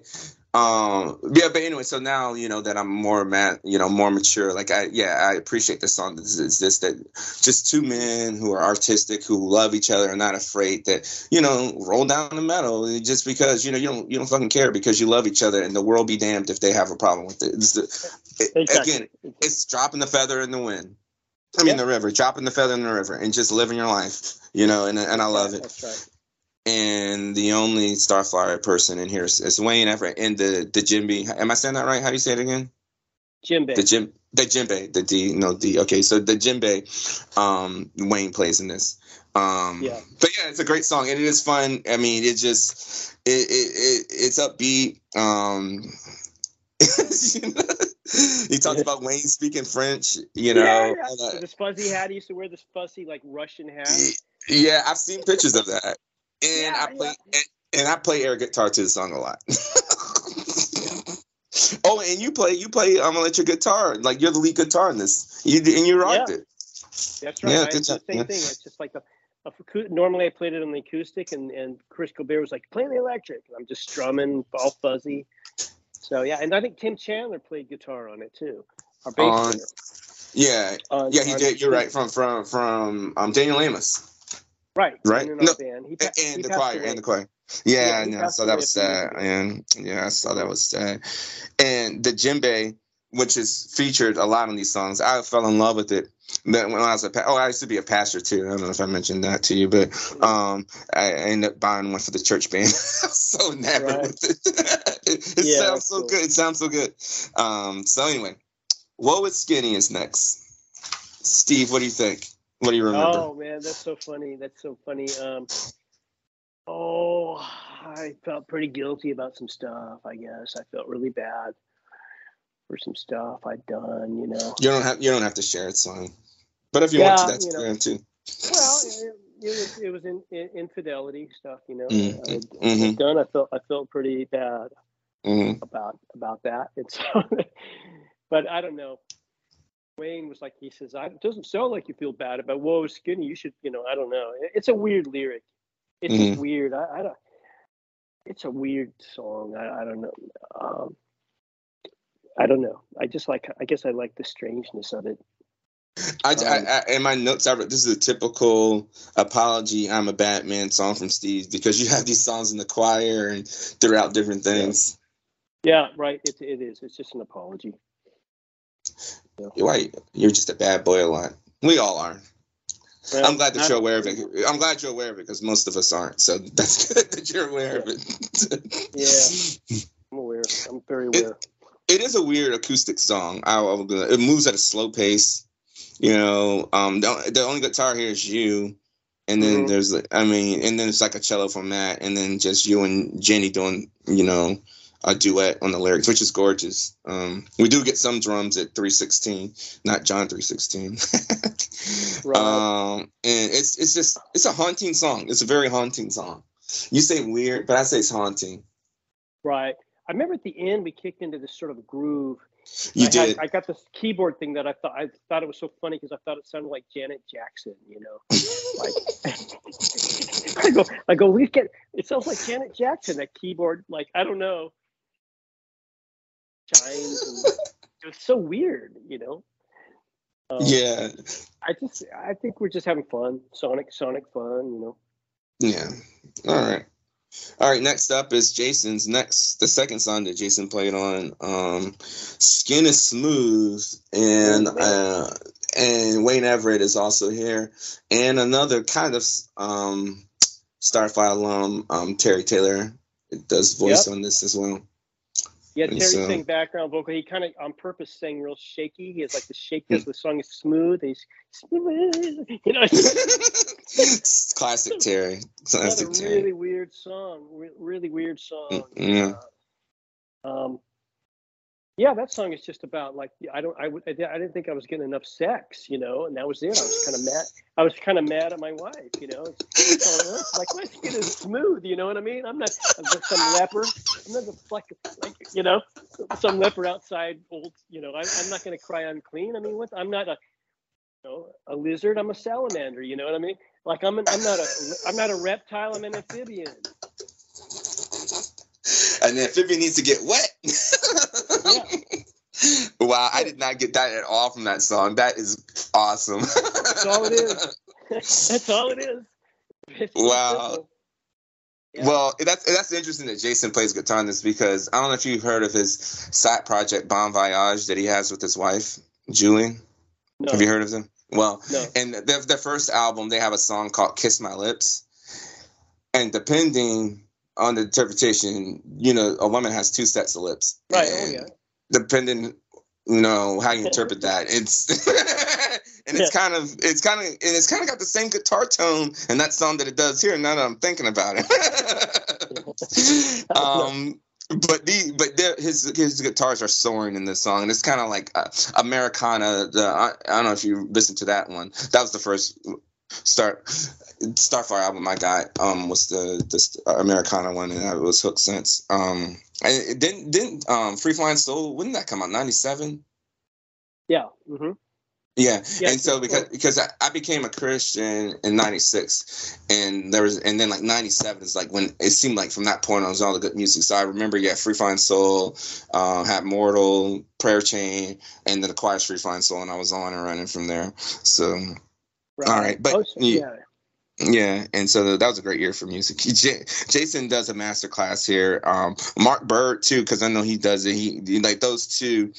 Um, yeah, but anyway, so now, you know, that I'm more mad, you know, more mature, like I, yeah, I appreciate this song. It's just that just two men who are artistic, who love each other and not afraid that, you know, roll down the metal just because, you know, you don't, you don't fucking care because you love each other, and the world be damned if they have a problem with it. It's the, it exactly. Again, it's dropping the feather in the wind. I mean, yeah. the river, dropping the feather in the river and just living your life, you know, and, and I love it. That's right. And the only Starflyer person in here is, is Wayne Everett and the the Djembe. Am I saying that right? How do you say it again? Djembe. The Djembe. The Djembe. The D. No D. Okay, so the Djembe. Um, Wayne plays in this. Um, yeah. But yeah, it's a great song and it is fun. I mean, it just it it, it it's upbeat. Um, you know? He talked about Wayne speaking French. You know, yeah, yeah. So this fuzzy hat. He used to wear this fuzzy like Russian hat. Yeah, I've seen pictures of that. And yeah, I play yeah. and, and I play air guitar to the song a lot. Oh, and you play you play um, electric guitar, like you're the lead guitar in this. You and you rocked yeah. it. That's right. Yeah, I, it's the same yeah. thing. It's just like the normally I played it on the acoustic, and, and Chris Colbert was like, play the electric. And I'm just strumming, all fuzzy. So, yeah, and I think Tim Chandler played guitar on it, too. Our bass player. Yeah, on, yeah, he did. You're right. From from from um, Daniel Amos. Right, right. No, band. He pa- and he the choir, away. and the choir. Yeah, yeah no, so that was sad, and yeah, I saw that was sad. And the djembe, which is featured a lot on these songs, I fell in love with it. That when I was a pa- oh, I used to be a pastor too. I don't know if I mentioned that to you, but um, I ended up buying one for the church band. I was so enamored right. with it. it it yeah, sounds so cool. good. It sounds so good. Um, so anyway. Woe Is Skinny is next. Steve, what do you think? What do you remember? Oh, man, that's so funny. That's so funny. Um, oh, I felt pretty guilty about some stuff, I guess. I felt really bad for some stuff I'd done, you know. You don't have you don't have to share it, son. But if you yeah, want to, that's you know, fair, too. Well, it, it was, it was in, in, infidelity stuff, you know. Mm-hmm. I had, mm-hmm. I'd done, I felt, I felt pretty bad mm-hmm. about, about that. And so... But I don't know. Wayne was like, he says, I, it doesn't sound like you feel bad about Woe Is Skinny. You should, you know, I don't know. It, it's a weird lyric. It's mm-hmm. weird. I, I don't. It's a weird song. I, I don't know. Um, I don't know. I just like, I guess I like the strangeness of it. I, I, I, in my notes, I wrote, this is a typical apology, I'm a bad man song from Steve, because you have these songs in the choir and throughout different things. Yeah, yeah right. It, it is. It's just an apology. Why you're just a bad boy a lot. We all are. Well, I'm glad that I'm, you're aware of it. I'm glad you're aware of it because most of us aren't. So that's good that you're aware yeah. of it. yeah, I'm aware. I'm very aware. It, it is a weird acoustic song. I, I'm gonna, it moves at a slow pace. You know, um, the, the only guitar here is you, and then mm-hmm. there's, I mean, and then it's like a cello from that, and then just you and Jenny doing, you know. A duet on the lyrics, which is gorgeous. Um, we do get some drums at three sixteen, not John three sixteen. right. Um, and it's it's just it's a haunting song. It's a very haunting song. You say weird, but I say it's haunting. Right. I remember at the end we kicked into this sort of groove. You I did. Had, I got this keyboard thing that I thought I thought it was so funny because I thought it sounded like Janet Jackson. You know, like I go I go we get it sounds like Janet Jackson. That keyboard, like I don't know. And it was so weird, you know. Um, yeah, I just I think we're just having fun, sonic, sonic fun, you know. Yeah. All right. All right. Next up is Jason's next, the second song that Jason played on. Um, Skin Is Smooth, and uh, and Wayne Everett is also here, and another kind of um, Starflyer alum, um, Terry Taylor, does voice yep. on this as well. Yeah, Terry so, sang background vocal. He kind of on purpose sang real shaky. He has like the shakiness. The song is smooth. He's smooth. You know, it's classic Terry. Classic a Terry. Really weird song. Re- really weird song. Yeah. Uh, um. Yeah, that song is just about like I don't I, I didn't think I was getting enough sex, you know, and that was it. I was kind of mad. I was kind of mad at my wife, you know. It's, it's like my skin is smooth, you know what I mean? I'm not I'm just some leper. I'm not just like, like you know, some leper outside old. You know, I, I'm not going to cry unclean. I mean, what? I'm not a, you know, a lizard. I'm a salamander. You know what I mean? Like I'm an, I'm not a I'm not a reptile. I'm an amphibian. An amphibian needs to get wet. Yeah. Wow, I did not get that at all from that song. That is awesome. That's all it is. That's all it is. It's wow. Yeah. Well, that's that's interesting that Jason plays guitar on this because I don't know if you've heard of his side project Bon Voyage that he has with his wife, Julie. No. Have you heard of them? Well, no. And their, their first album, they have a song called Kiss My Lips. And depending on the interpretation, you know, a woman has two sets of lips. Right. Oh, yeah. Depending, you know, how you interpret that, it's and it's yeah. kind of it's kind of and it's kind of got the same guitar tone in that song that it does here. Now that I'm thinking about it, um, but the but the, his his guitars are soaring in this song, and it's kind of like uh, Americana. The I, I don't know if you listened to that one. That was the first start. Starfire album I got um, was the, the Americana one, and I was hooked since. Um, and didn't didn't um, Free Flying Soul, wouldn't that come out ninety-seven? Yeah. Mm-hmm. Yeah. yeah, and so because because I, I became a Christian in ninety-six, and there was and then like ninety-seven is like when it seemed like from that point on was all the good music. So I remember, yeah, Free Flying Soul, uh, had Mortal, Prayer Chain, and then the Choir's Free Flying Soul, and I was on and running from there. So, right. all right, but oh, so, yeah. yeah. Yeah, and so that was a great year for music. J- Jason does a master class here. Um, Mark Bird, too, because I know he does it. He, like, those two,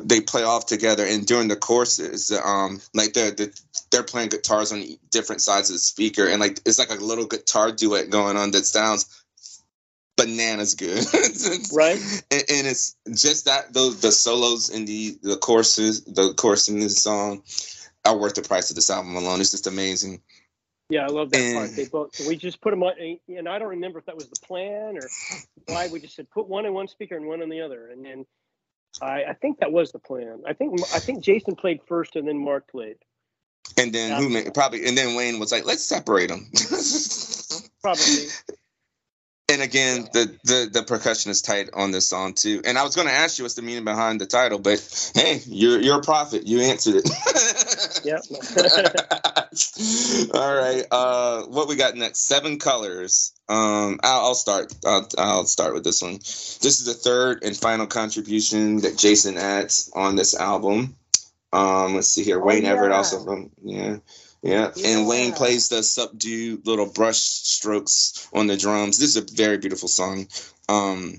they play off together. And during the courses, um, like, they're, they're playing guitars on different sides of the speaker. And, like, it's like a little guitar duet going on that sounds bananas good. Right. And, and it's just that, those the solos in the, the courses, the course in this song are worth the price of this album alone. It's just amazing. Yeah, I love that and, part. They both, so we just put them on, and I don't remember if that was the plan or why we just said put one in one speaker and one on the other. And then I, I think that was the plan. I think I think Jason played first, and then Mark played. And then After who made, probably? And then Wayne was like, "Let's separate them." Probably. And again, the, the, the percussion is tight on this song too. And I was going to ask you what's the meaning behind the title, but hey, you're you're a prophet. You answered it. Yep. All right. Uh, what we got next? Seven Colors. Um, I'll, I'll start. I'll, I'll start with this one. This is the third and final contribution that Jason adds on this album. Um, let's see here. Oh, Wayne yeah. Everett also from yeah. Yeah. yeah, and Wayne plays the subdued little brush strokes on the drums. This is a very beautiful song. Um,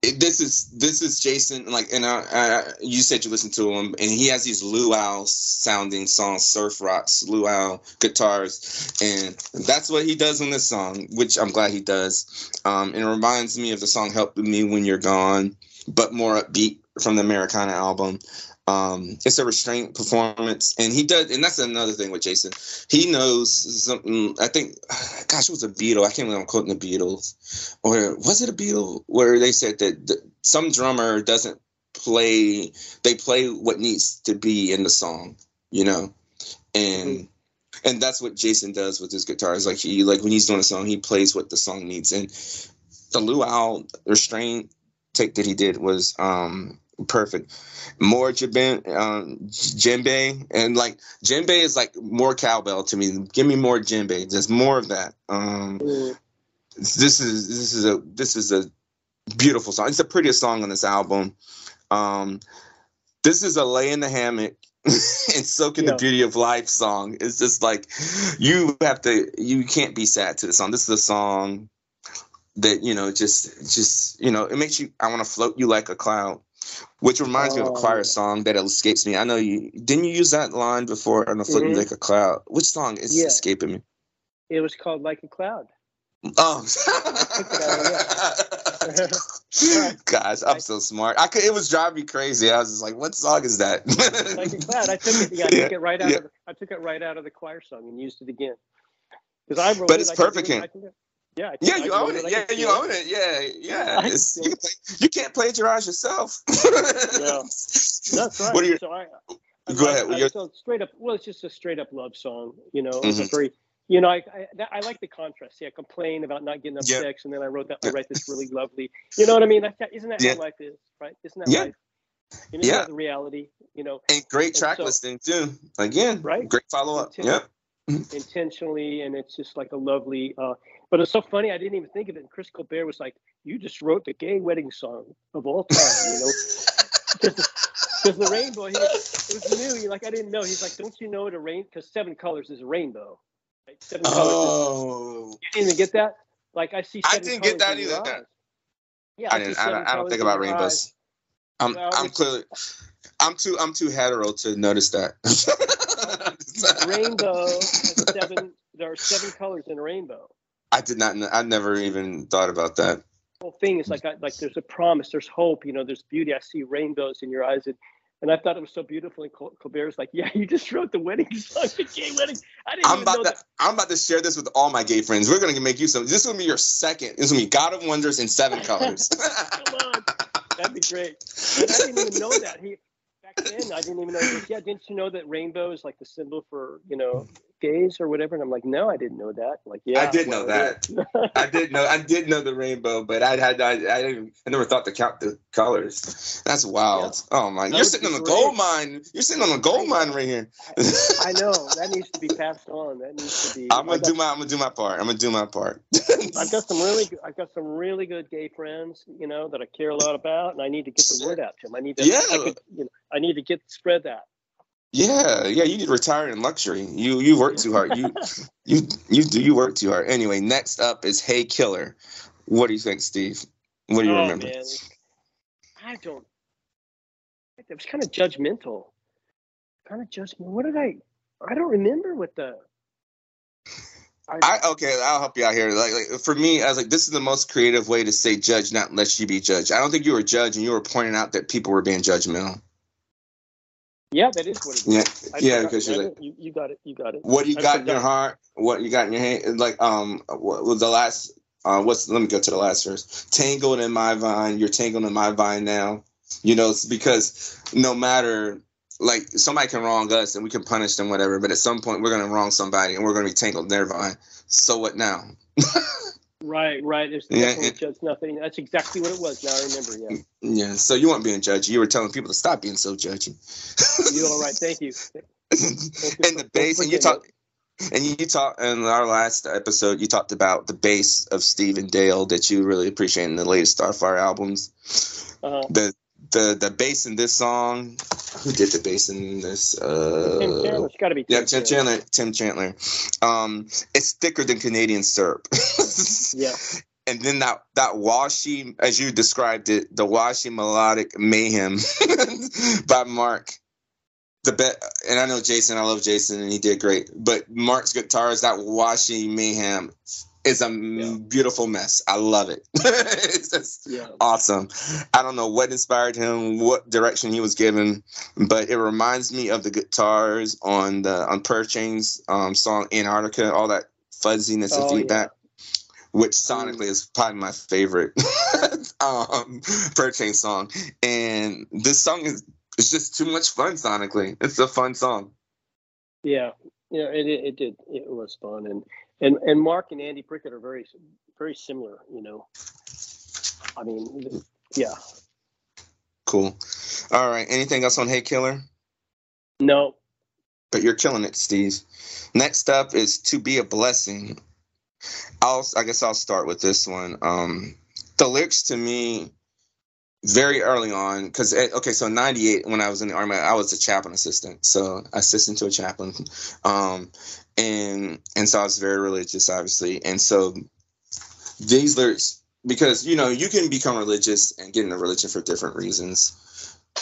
it, this is this is Jason. Like, and I, I, you said you listened to him, and he has these luau-sounding songs, surf rocks, luau guitars, and that's what he does on this song, which I'm glad he does. Um, and it reminds me of the song "Help Me When You're Gone," but more upbeat from the Americana album. Um, it's a restrained performance, and he does, and that's another thing with Jason. He knows something. I think, gosh, it was a Beatle. I can't remember. I'm quoting the Beatles, or was it a Beatle where they said that the, some drummer doesn't play. They play what needs to be in the song, you know, and mm-hmm. and that's what Jason does with his guitars. Like he, like when he's doing a song, he plays what the song needs. And the luau restrained take that he did was. Um, Perfect. More djembe, um, djembe, and like djembe is like more cowbell to me. Give me more djembe. There's more of that. Um, mm. This is this is a this is a beautiful song. It's the prettiest song on this album. Um, this is a lay in the hammock and soak in yeah. the beauty of life song. It's just like you have to. You can't be sad to this song. This is a song that you know just just you know it makes you. I want to float you like a cloud. Which reminds oh. me of a Choir song that escapes me. I know you didn't you use that line before on the Floating mm-hmm. Like a Cloud. Which song is yeah. escaping me? It was called Like a Cloud. Oh, guys, I'm so smart. I could, it was driving me crazy. I was just like, "What song is that?" Like a Cloud. I took it. Yeah, I took it right out. Yeah. Of the, I took it right out of the Choir song and used it again. Because I wrote. But it's it, perfect. I Yeah, I yeah, you I own it. it. Yeah, you own it. it. Yeah, yeah. It's, you, play, you can't plagiarize yourself. Yeah. That's right. What are your, so I, I, go I, ahead. I, I, so straight up. Well, it's just a straight up love song. You know, mm-hmm. it's very. You know, I I, that, I like the contrast. See, I complain about not getting enough yep. sex, and then I wrote that. I write this really lovely. You know what I mean? That, isn't that yeah. how life is? Right? Isn't that yeah. life? You know, yeah. That's the reality. You know. And great and track so, listing too. Again, right? Great follow up. Inten- yep. Intentionally, and it's just like a lovely. Uh, But it's so funny, I didn't even think of it. And Chris Colbert was like, "You just wrote the gay wedding song of all time," you know? Because the rainbow, he, it was new. You're like, I didn't know. He's like, "Don't you know it a rain? Because seven colors is a rainbow." Right? Seven oh. colors. Is, you didn't even get that. Like I see. Seven I didn't get that either. Eyes. Yeah, I, I didn't. I don't, I don't think about rainbows. I'm, well, I'm clearly, I'm too, I'm too hetero to notice that. Rainbow. Has seven. There are seven colors in a rainbow. I did not. I never even thought about that. The whole thing is like, I, like there's a promise, there's hope, you know, there's beauty. I see rainbows in your eyes, and, and I thought it was so beautiful. And Col- Colbert's like, "Yeah, you just wrote the wedding song, the gay wedding." I didn't I'm even about know to, that. I'm about to share this with all my gay friends. We're gonna make you some. This is gonna be your second. This is gonna be God of Wonders in Seven Colors. Come on, that'd be great. And I didn't even know that. He back then, I didn't even know. This. Yeah, didn't you know that rainbow is like the symbol for you know gaze or whatever? And I'm like, no, I didn't know that. I'm like, yeah, I did know that. I did know. I did know the rainbow, but I had I, I didn't. I never thought to count the colors. That's wild. Yeah. Oh my! That you're sitting on a gold mine. You're sitting on a gold mine right here. I know that needs to be passed on. That needs to be. I'm gonna got, do my. I'm gonna do my part. I'm gonna do my part. I've got some really. I've got some really good gay friends, you know, that I care a lot about, and I need to get the word out to them. I need to. Yeah. I, could, you know, I need to get spread that. Yeah, yeah, you need to retire in luxury. You you work too hard. You you you do you work too hard. Anyway, next up is Hey Killer. What do you think, Steve? What do you oh, remember? Man. I don't. It was kind of judgmental. Kind of judgmental. What did I? I don't remember what the. I, I okay, I'll help you out here. Like, like for me, I was like, this is the most creative way to say judge, not unless you be judged. I don't think you were judged, and you were pointing out that people were being judgmental. Yeah, that is what it is. Yeah, I yeah, because you're like, you, you got it, you got it. What you I got in your heart, what you got in your hand, like um, what, the last, uh, what's? Let me go to the last verse. Tangled in my vine, you're tangled in my vine now. You know, it's because no matter, like somebody can wrong us and we can punish them, whatever. But at some point, we're gonna wrong somebody and we're gonna be tangled in their vine. So what now? Right, right. There's yeah, yeah. Judge nothing. That's exactly what it was. Now I remember. Yeah. Yeah. So you weren't being judgy. You were telling people to stop being so judgy. You're all right. Thank you. Thank you and for, the bass, and you talked, and you talked in our last episode. You talked about the bass of Steve and Dale that you really appreciate in the latest Starfire albums. Uh-huh. The the the bass in this song. Who did the bass in this? Uh, Tim Chandler. It's got to be Tim yeah, Tim Chandler. Tim Chandler. Um, it's thicker than Canadian syrup. Yeah. And then that that washy, as you described it, the washy melodic mayhem by Mark. The be- and I know Jason. I love Jason, and he did great. But Mark's guitars, that washy mayhem, is a yeah. beautiful mess. I love it. It's just yeah. awesome. I don't know what inspired him, what direction he was given, but it reminds me of the guitars on the on Prayer Chain's um, song Antarctica. All that fuzziness oh, and feedback. Yeah. Which sonically is probably my favorite um, Prayer Chain song. And this song is it's just too much fun sonically. It's a fun song. Yeah, yeah, it, it, it did. It was fun, and, and and Mark and Andy Prickett are very very similar. You know, I mean, yeah. Cool. All right. Anything else on Hey Killer? No. But you're killing it, Steve. Next up is To Be a Blessing. I'll, I guess I'll start with this one. Um, the lyrics to me, very early on, because, okay, so in ninety-eight, when I was in the Army, I was a chaplain assistant. So assistant to a chaplain. Um, and and so I was very religious, obviously. And so these lyrics, because, you know, you can become religious and get into religion for different reasons.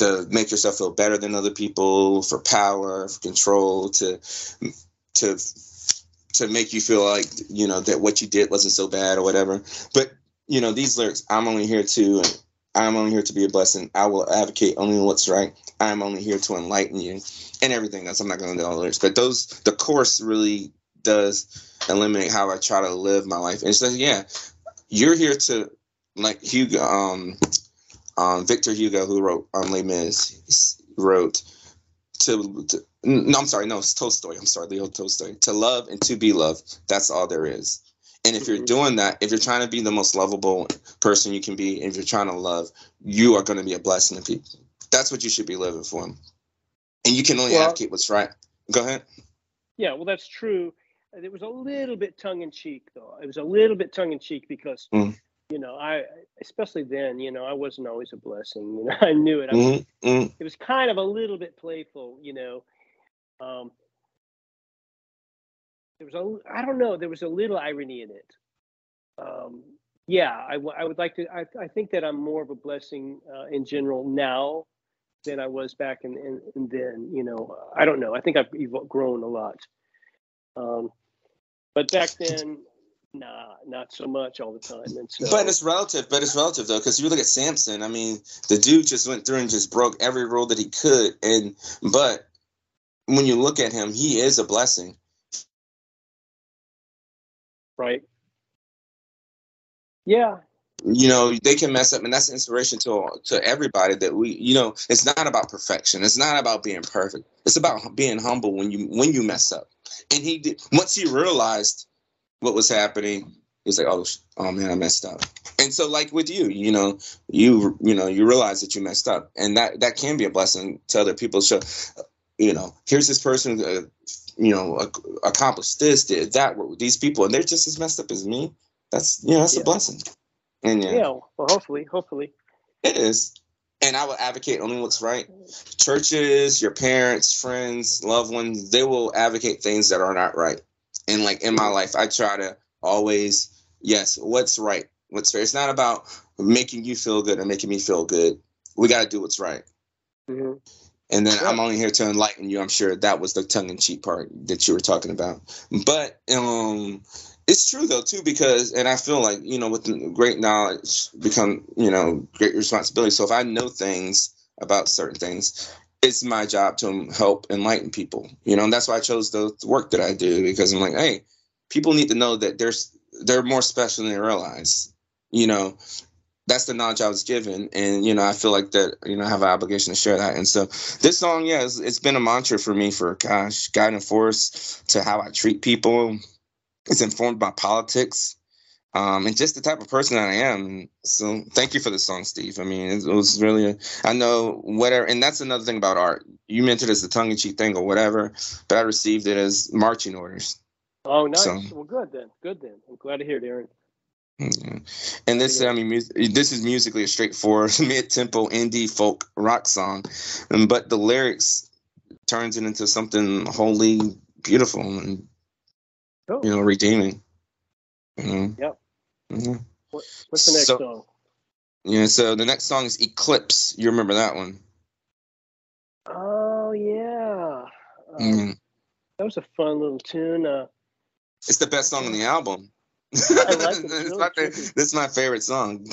To make yourself feel better than other people, for power, for control, to to... to make you feel like, you know, that what you did wasn't so bad or whatever. But, you know, these lyrics, I'm only here to, I'm only here to be a blessing. I will advocate only what's right. I'm only here to enlighten you and everything else. I'm not going to do all the lyrics, but those, the chorus really does eliminate how I try to live my life. And it's like, yeah, you're here to, like Hugo, um, um, Victor Hugo, who wrote um, Les Mis, wrote to, to No, I'm sorry. No, it's Tolstoy. I'm sorry, Leo Tolstoy. To love and to be loved. That's all there is. And if you're doing that, if you're trying to be the most lovable person you can be, and if you're trying to love, you are going to be a blessing to people. That's what you should be living for. And you can only well, advocate what's right. Go ahead. Yeah, well, that's true. It was a little bit tongue in cheek, though. It was a little bit tongue in cheek because, mm. you know, I, especially then, you know, I wasn't always a blessing. You know, I knew it. I was, mm-hmm. It was kind of a little bit playful, you know. Um, there was a, I don't know, there was a little irony in it. Um, yeah, I, w- I would like to, I, I think that I'm more of a blessing uh, in general now than I was back in, in, in then, you know, I don't know. I think I've grown a lot. Um, but back then, nah, not so much all the time. And so, but it's relative, but it's relative though, because if you look at Samson, I mean, the dude just went through and just broke every rule that he could. And, but when you look at him, he is a blessing. Right. Yeah. You know, they can mess up, and that's inspiration to to everybody that we, you know, it's not about perfection. It's not about being perfect. It's about being humble when you when you mess up. And he did, once he realized what was happening, he was like, oh, oh man, I messed up. And so like with you, you know, you, you know, you realize that you messed up, and that, that can be a blessing to other people. So, you know, here's this person, uh, you know, uh, accomplished this, did that with these people, and they're just as messed up as me. That's, you know, that's yeah. a blessing. And yeah. yeah. Well, hopefully, hopefully it is. And I will advocate only what's right. Churches, your parents, friends, loved ones, they will advocate things that are not right. And like in my life, I try to always, yes, what's right, what's fair. It's not about making you feel good or making me feel good. We got to do what's right. Mm-hmm. And then yeah. I'm only here to enlighten you. I'm sure that was the tongue-in-cheek part that you were talking about. But um, it's true, though, too, because – and I feel like, you know, with great knowledge become, you know, great responsibility. So if I know things about certain things, it's my job to help enlighten people. You know, and that's why I chose the work that I do, because I'm like, hey, people need to know that there's they're more special than they realize, you know. That's the knowledge I was given, and you know I feel like that you know I have an obligation to share that. And so this song, yeah, it's, it's been a mantra for me for gosh, guiding force to how I treat people. It's informed by politics, um, and just the type of person that I am. So thank you for the song, Steve. I mean, it, it was really a, I know whatever, and that's another thing about art. You meant it as a tongue-in-cheek thing or whatever, but I received it as marching orders. Oh, nice. So, well, good then. Good then. I'm glad to hear it, Aaron. And this, I mean, music, this is musically a straightforward mid-tempo indie folk rock song, but the lyrics turns it into something wholly beautiful and cool. you know redeeming. You know? Yep. Yeah. What, what's the next so, song? Yeah, so the next song is Eclipse. You remember that one? Oh yeah. Um, mm. That was a fun little tune. Uh, it's the best song on the album. I like it. It's really this is my favorite song.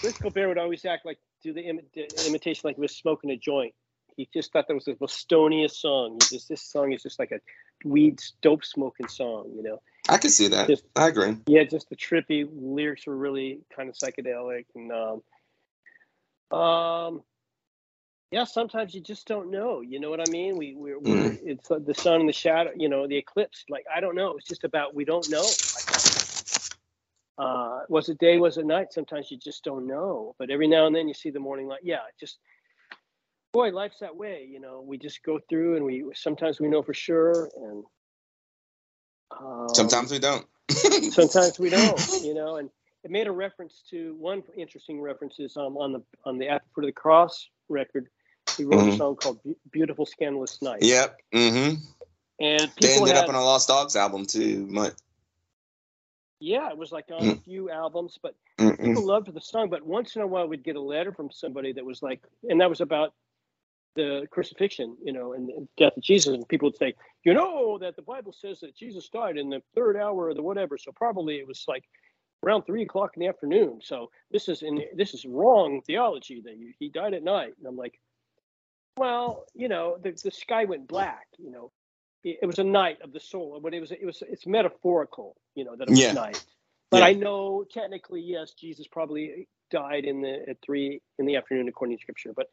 Chris Colbert would always act like do the, Im- the imitation like he was smoking a joint. He just thought that was the most stoniest song. He just this song is just like a weed dope smoking song, you know. I can see that. Just, I agree. Yeah, just the trippy lyrics were really kind of psychedelic, and um, um, yeah. Sometimes you just don't know. You know what I mean? We we mm. it's like the sun and the shadow. You know, the eclipse. Like I don't know. It's just about we don't know. Like, Uh, was it day? Was it night? Sometimes you just don't know. But every now and then you see the morning light. Yeah, just boy, life's that way. You know, we just go through, and we sometimes we know for sure, and um, sometimes we don't. sometimes we don't. You know, and it made a reference to one interesting reference is um, on the on the At the Foot of the Cross record. He wrote mm-hmm. a song called Be- "Beautiful Scandalous Night." Yep. Mm-hmm. And they ended had, up on a Lost Dogs album too. My- Yeah, it was like on a few albums, but Mm-mm. people loved the song. But once in a while, we'd get a letter from somebody that was like, and that was about the crucifixion, you know, and the death of Jesus. And people would say, you know, that the Bible says that Jesus died in the third hour or the whatever. So probably it was like around three o'clock in the afternoon. So this is in this is wrong theology that you, he died at night. And I'm like, well, you know, the, the sky went black, you know. It was a night of the soul, but it was it was it's metaphorical, you know, that it was yeah. night. But yeah. I know technically, yes, Jesus probably died in the at three in the afternoon according to Scripture. But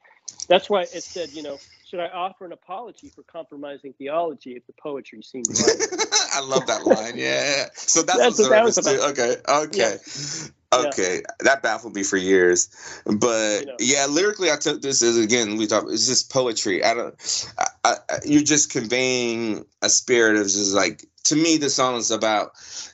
that's why it said, you know, should I offer an apology for compromising theology if the poetry seemed right? I love that line. Yeah. So that's, that's what that was about. Too. Okay. Okay. Yeah. Okay, yeah. That baffled me for years, but you know. yeah, lyrically, I took this as again we talked. It's just poetry. I don't. I, I, you're just conveying a spirit of just like to me. The song is about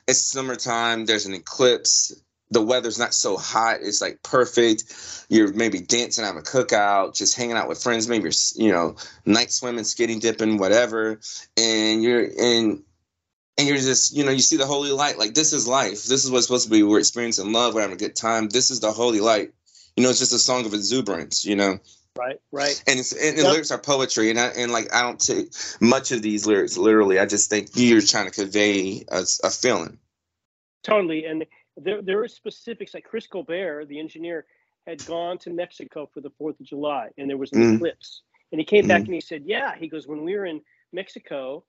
it's summertime. There's an eclipse. The weather's not so hot. It's like perfect. You're maybe dancing at a cookout, just hanging out with friends. Maybe you're you know night swimming, skinny dipping, whatever. And you're in. And you're just, you know, you see the holy light. Like, this is life. This is what's supposed to be. We're experiencing love. We're having a good time. This is the holy light. You know, it's just a song of exuberance, you know. Right, right. And it's and yep. the lyrics are poetry. And, I, and like, I don't take much of these lyrics literally. I just think you're trying to convey a, a feeling. Totally. And there, there are specifics. Like, Chris Colbert, the engineer, had gone to Mexico for the fourth of July. And there was an mm. eclipse. And he came mm. back and he said, yeah. He goes, when we were in Mexico...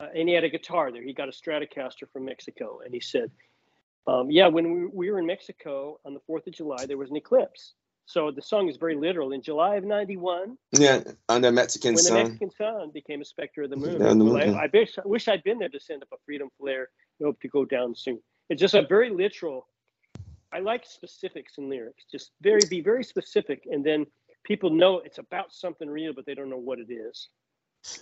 Uh, and he had a guitar there. He got a Stratocaster from Mexico. And he said, um, yeah, when we, we were in Mexico on the fourth of July, there was an eclipse. So the song is very literal. In July of ninety-one, yeah, under Mexican sun, when the Mexican sun became a specter of the moon. Yeah, the moon well, yeah. I, I wish, wish I'd been there to send up a freedom flare. I hope to go down soon. It's just a very literal. I like specifics in lyrics. Just very be very specific, and then people know it's about something real, but they don't know what it is.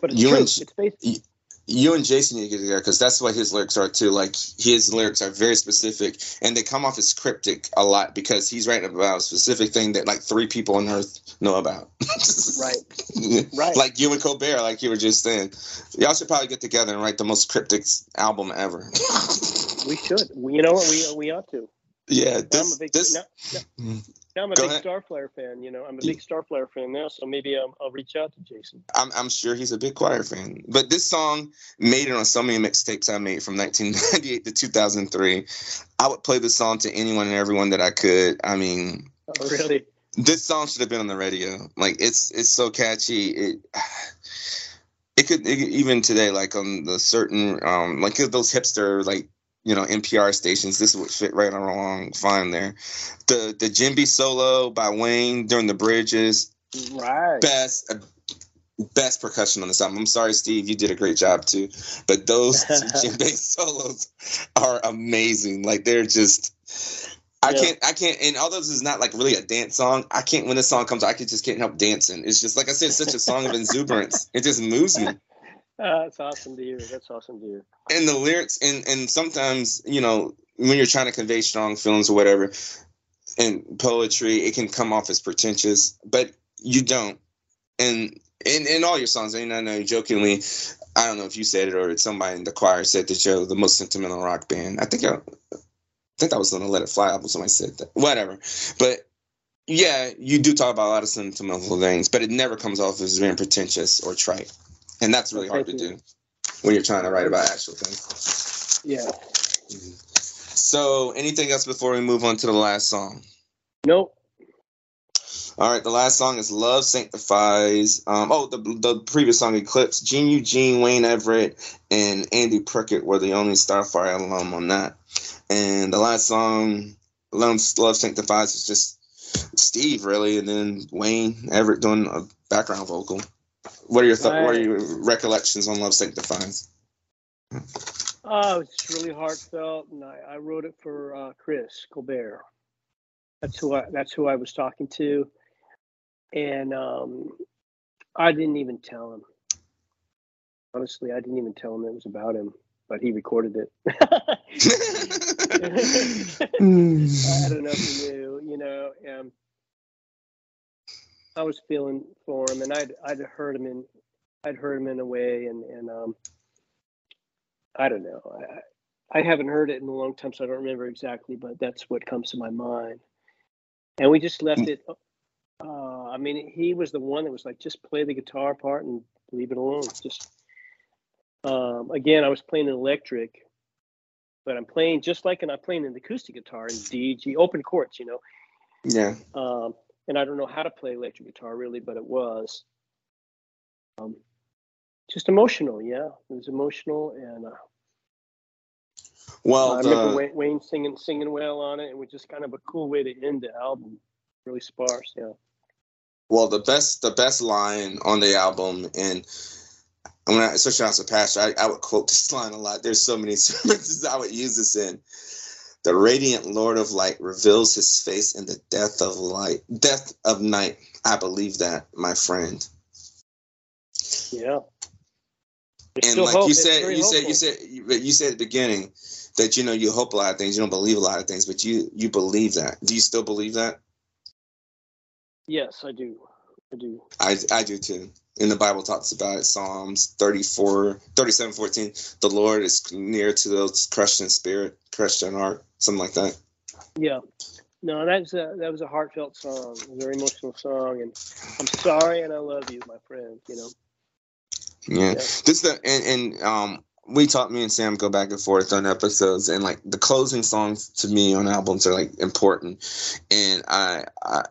But it's you true. And it's basically. You and Jason need to get together because that's what his lyrics are too. Like his lyrics are very specific, and they come off as cryptic a lot because he's writing about a specific thing that like three people on Earth know about. Right, right. Like you and Colbert, like you were just saying, y'all should probably get together and write the most cryptic album ever. We should. We, you know what? We we ought to. Yeah. This, I'm a big, this, now, now, now I'm a big ahead. Starflyer fan. You know, I'm a big Starflyer fan now, so maybe I'll, I'll reach out to Jason. I'm, I'm sure he's a big choir fan. But this song made it on so many mixtapes I made from nineteen ninety-eight to two thousand three. I would play this song to anyone and everyone that I could. I mean, oh, really? This song should have been on the radio. Like it's it's so catchy. It. It could it, even today, like on the certain um, like those hipster like. You know, N P R stations, this would fit right along fine there. The the Djembe solo by Wayne during the bridges. Right. Best best percussion on this album. I'm sorry, Steve, you did a great job too. But those Djembe solos are amazing. Like they're just I yeah. can't I can't and although this is not like really a dance song, I can't when this song comes, I could just can't help dancing. It's just like I said, it's such a song of exuberance. It just moves me. Uh, that's awesome to hear. That's awesome to hear. And the lyrics, and, and sometimes, you know, when you're trying to convey strong feelings or whatever, and poetry, it can come off as pretentious, but you don't. And in in all your songs, I mean, I know jokingly, I don't know if you said it or somebody in the choir said that you're the most sentimental rock band. I think I, I think I was on the Let It Fly album. Somebody said that. Whatever. But yeah, you do talk about a lot of sentimental things, but it never comes off as being pretentious or trite. And that's really hard to do when you're trying to write about actual things. Yeah. So anything else before we move on to the last song? Nope. All right. The last song is Love Sanctifies. Um, oh, the the previous song, Eclipse. Gene Eugene, Wayne Everett, and Andy Prickett were the only Starfire alum on that. And the last song, Love Sanctifies, is just Steve, really, and then Wayne Everett doing a background vocal. What are your th- what are your recollections on Love Sanctifies? Oh, it's really heartfelt, and I, I wrote it for uh, Chris Colbert. That's who I that's who I was talking to, and um, I didn't even tell him. Honestly, I didn't even tell him it was about him, but he recorded it. I don't know if he knew, you know. Um, I was feeling for him, and I'd I'd heard him in, I'd heard him in a way, and and um, I don't know, I I haven't heard it in a long time, so I don't remember exactly, but that's what comes to my mind. And we just left it. Uh, I mean, he was the one that was like, just play the guitar part and leave it alone. Just um, again, I was playing an electric, but I'm playing just like, and I'm playing an acoustic guitar in D, G, open chords, you know. Yeah. Um. And I don't know how to play electric guitar, really, but it was um, just emotional. Yeah, it was emotional, and uh, well, uh, I remember the... Wayne singing singing well on it. It was just kind of a cool way to end the album. Really sparse, yeah. Well, the best the best line on the album, and when I, especially as a pastor, I, I would quote this line a lot. There's so many services I would use this in. The radiant Lord of light reveals his face in the death of light, death of night. I believe that, my friend. Yeah. There's and like hope. you said, you hopeful. said, you said, you said at the beginning that, you know, you hope a lot of things, you don't believe a lot of things, but you, you believe that. Do you still believe that? Yes, I do. I do. I, I do too. And the Bible talks about it, Psalms thirty-four, thirty-seven, fourteen. The Lord is near to those crushed in spirit, crushed in heart, something like that. Yeah. No, that's a, that was a heartfelt song, a very emotional song. And I'm sorry and I love you, my friend, you know. Yeah. yeah. This the and, and um we taught me and Sam go back and forth on episodes, and like the closing songs to me on albums are like important. And I I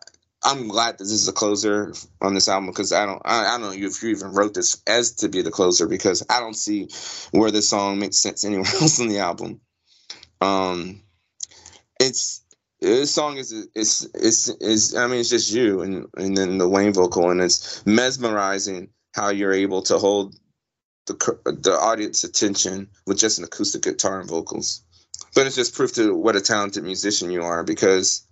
I'm glad that this is a closer on this album because I don't I, I don't know if you even wrote this as to be the closer because I don't see where this song makes sense anywhere else on the album. Um, it's This song is it's it's is I mean it's just you and and then the Wayne vocal, and it's mesmerizing how you're able to hold the the audience attention with just an acoustic guitar and vocals. But it's just proof to what a talented musician you are, because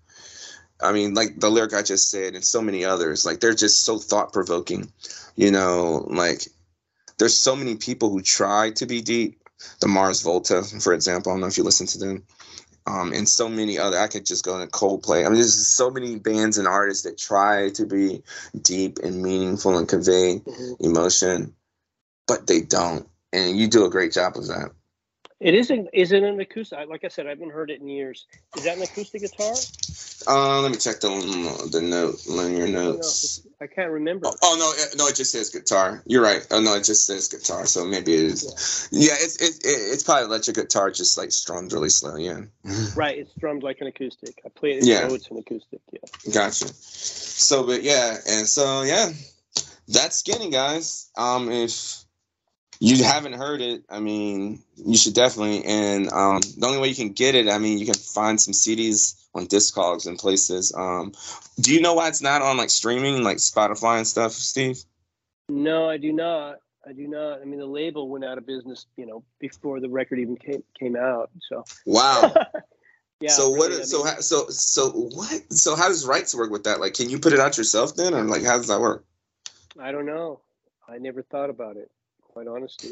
I mean, like the lyric I just said and so many others, like they're just so thought provoking, you know, like there's so many people who try to be deep. The Mars Volta, for example, I don't know if you listen to them. Um, and so many other, I could just go into Coldplay. I mean, there's so many bands and artists that try to be deep and meaningful and convey mm-hmm. emotion, but they don't. And you do a great job of that. It isn't, is it an acoustic? Like I said, I haven't heard it in years. Is that an acoustic guitar? Uh, let me check the the note, linear notes. No, I can't remember. Oh, oh no, no, it just says guitar. You're right. Oh no, it just says guitar. So maybe it is. Yeah, yeah it's it, it, it's probably electric guitar, just like strummed really slow. Yeah. Right, it's strummed like an acoustic. I play it. Yeah. So it's an acoustic. Yeah. Gotcha. So, but yeah, and so yeah, that's Skinny, guys. Um, if you haven't heard it, I mean, you should definitely. And um, the only way you can get it, I mean, you can find some C Ds on Discogs and places. Um, do you know why it's not on like streaming, like Spotify and stuff, Steve? No, I do not. I do not. I mean, the label went out of business, you know, before the record even came came out. So wow. Yeah. So really, what? I mean, so how, so so what? So how does rights work with that? Like, can you put it out yourself then, or like, how does that work? I don't know. I never thought about it. Quite honestly,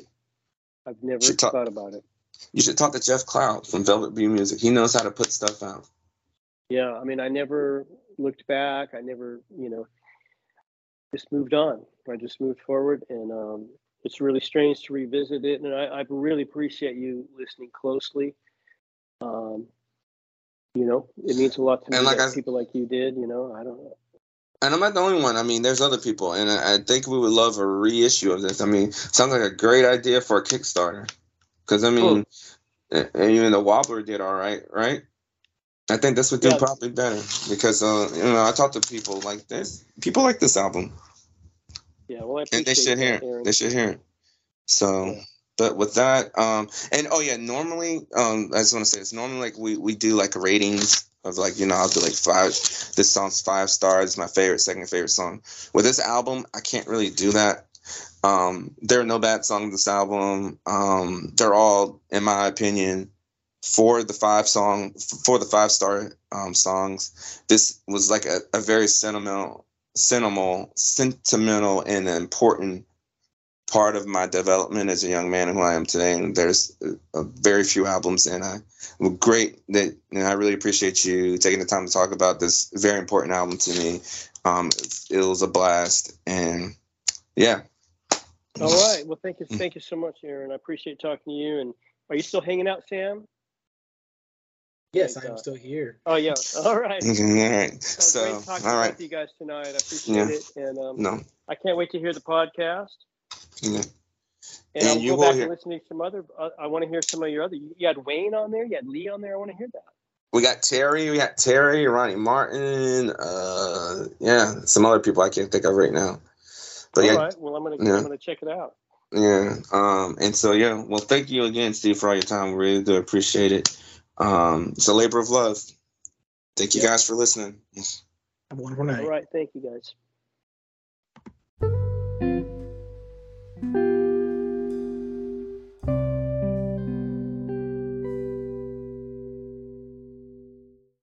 I've never talk, thought about it. You should talk to Jeff Cloud from Velvet Blue Music. He knows how to put stuff out. Yeah, I mean, I never looked back. I never, you know, just moved on. I just moved forward, and um, it's really strange to revisit it. And I, I really appreciate you listening closely. Um, you know, it means a lot to me, and like that I, people like you did. You know, I don't know. And I'm not the only one. I mean, there's other people, and I, I think we would love a reissue of this. I mean, sounds like a great idea for a Kickstarter, because I mean, cool. And even the Wobbler did all right, right? I think this would do yeah. probably better, because uh, you know, I talk to people like this. People like this album. Yeah, well, I appreciate and they should hear it. They should hear it. So. Yeah. But with that, um, and oh yeah, normally, um, I just want to say it's normally like we, we do like ratings of like, you know, I'll do like five, this song's five stars, my favorite, second favorite song. With this album, I can't really do that. Um, there are no bad songs on this album. Um, they're all, in my opinion, for the five song, for the five star um, songs. This was like a, a very sentimental, sentimental, sentimental and important part of my development as a young man who I am today, and there's a, a very few albums, and I well, great that and I really appreciate you taking the time to talk about this very important album to me. Um, it was a blast, and yeah. All right, well, thank you, thank you so much, Aaron. I appreciate talking to you. And are you still hanging out, Sam? Yes, I am still here. Oh yeah, all right, all right. So, great talking all right, to you guys tonight. I appreciate yeah. it, and um, no, I can't wait to hear the podcast. Yeah. And, and I'll you go back hear- and listen to some other. Uh, I want to hear some of your other. You, you had Wayne on there. You had Lee on there. I want to hear that. We got Terry. We got Terry, Ronnie Martin. Uh, yeah, some other people I can't think of right now. But all yeah, right. Well, I'm gonna yeah. I'm gonna check it out. Yeah. Um. And so yeah. Well, thank you again, Steve, for all your time. We really do appreciate it. Um. It's a labor of love. Thank you yeah. guys for listening. Have a wonderful night. All right. Thank you guys.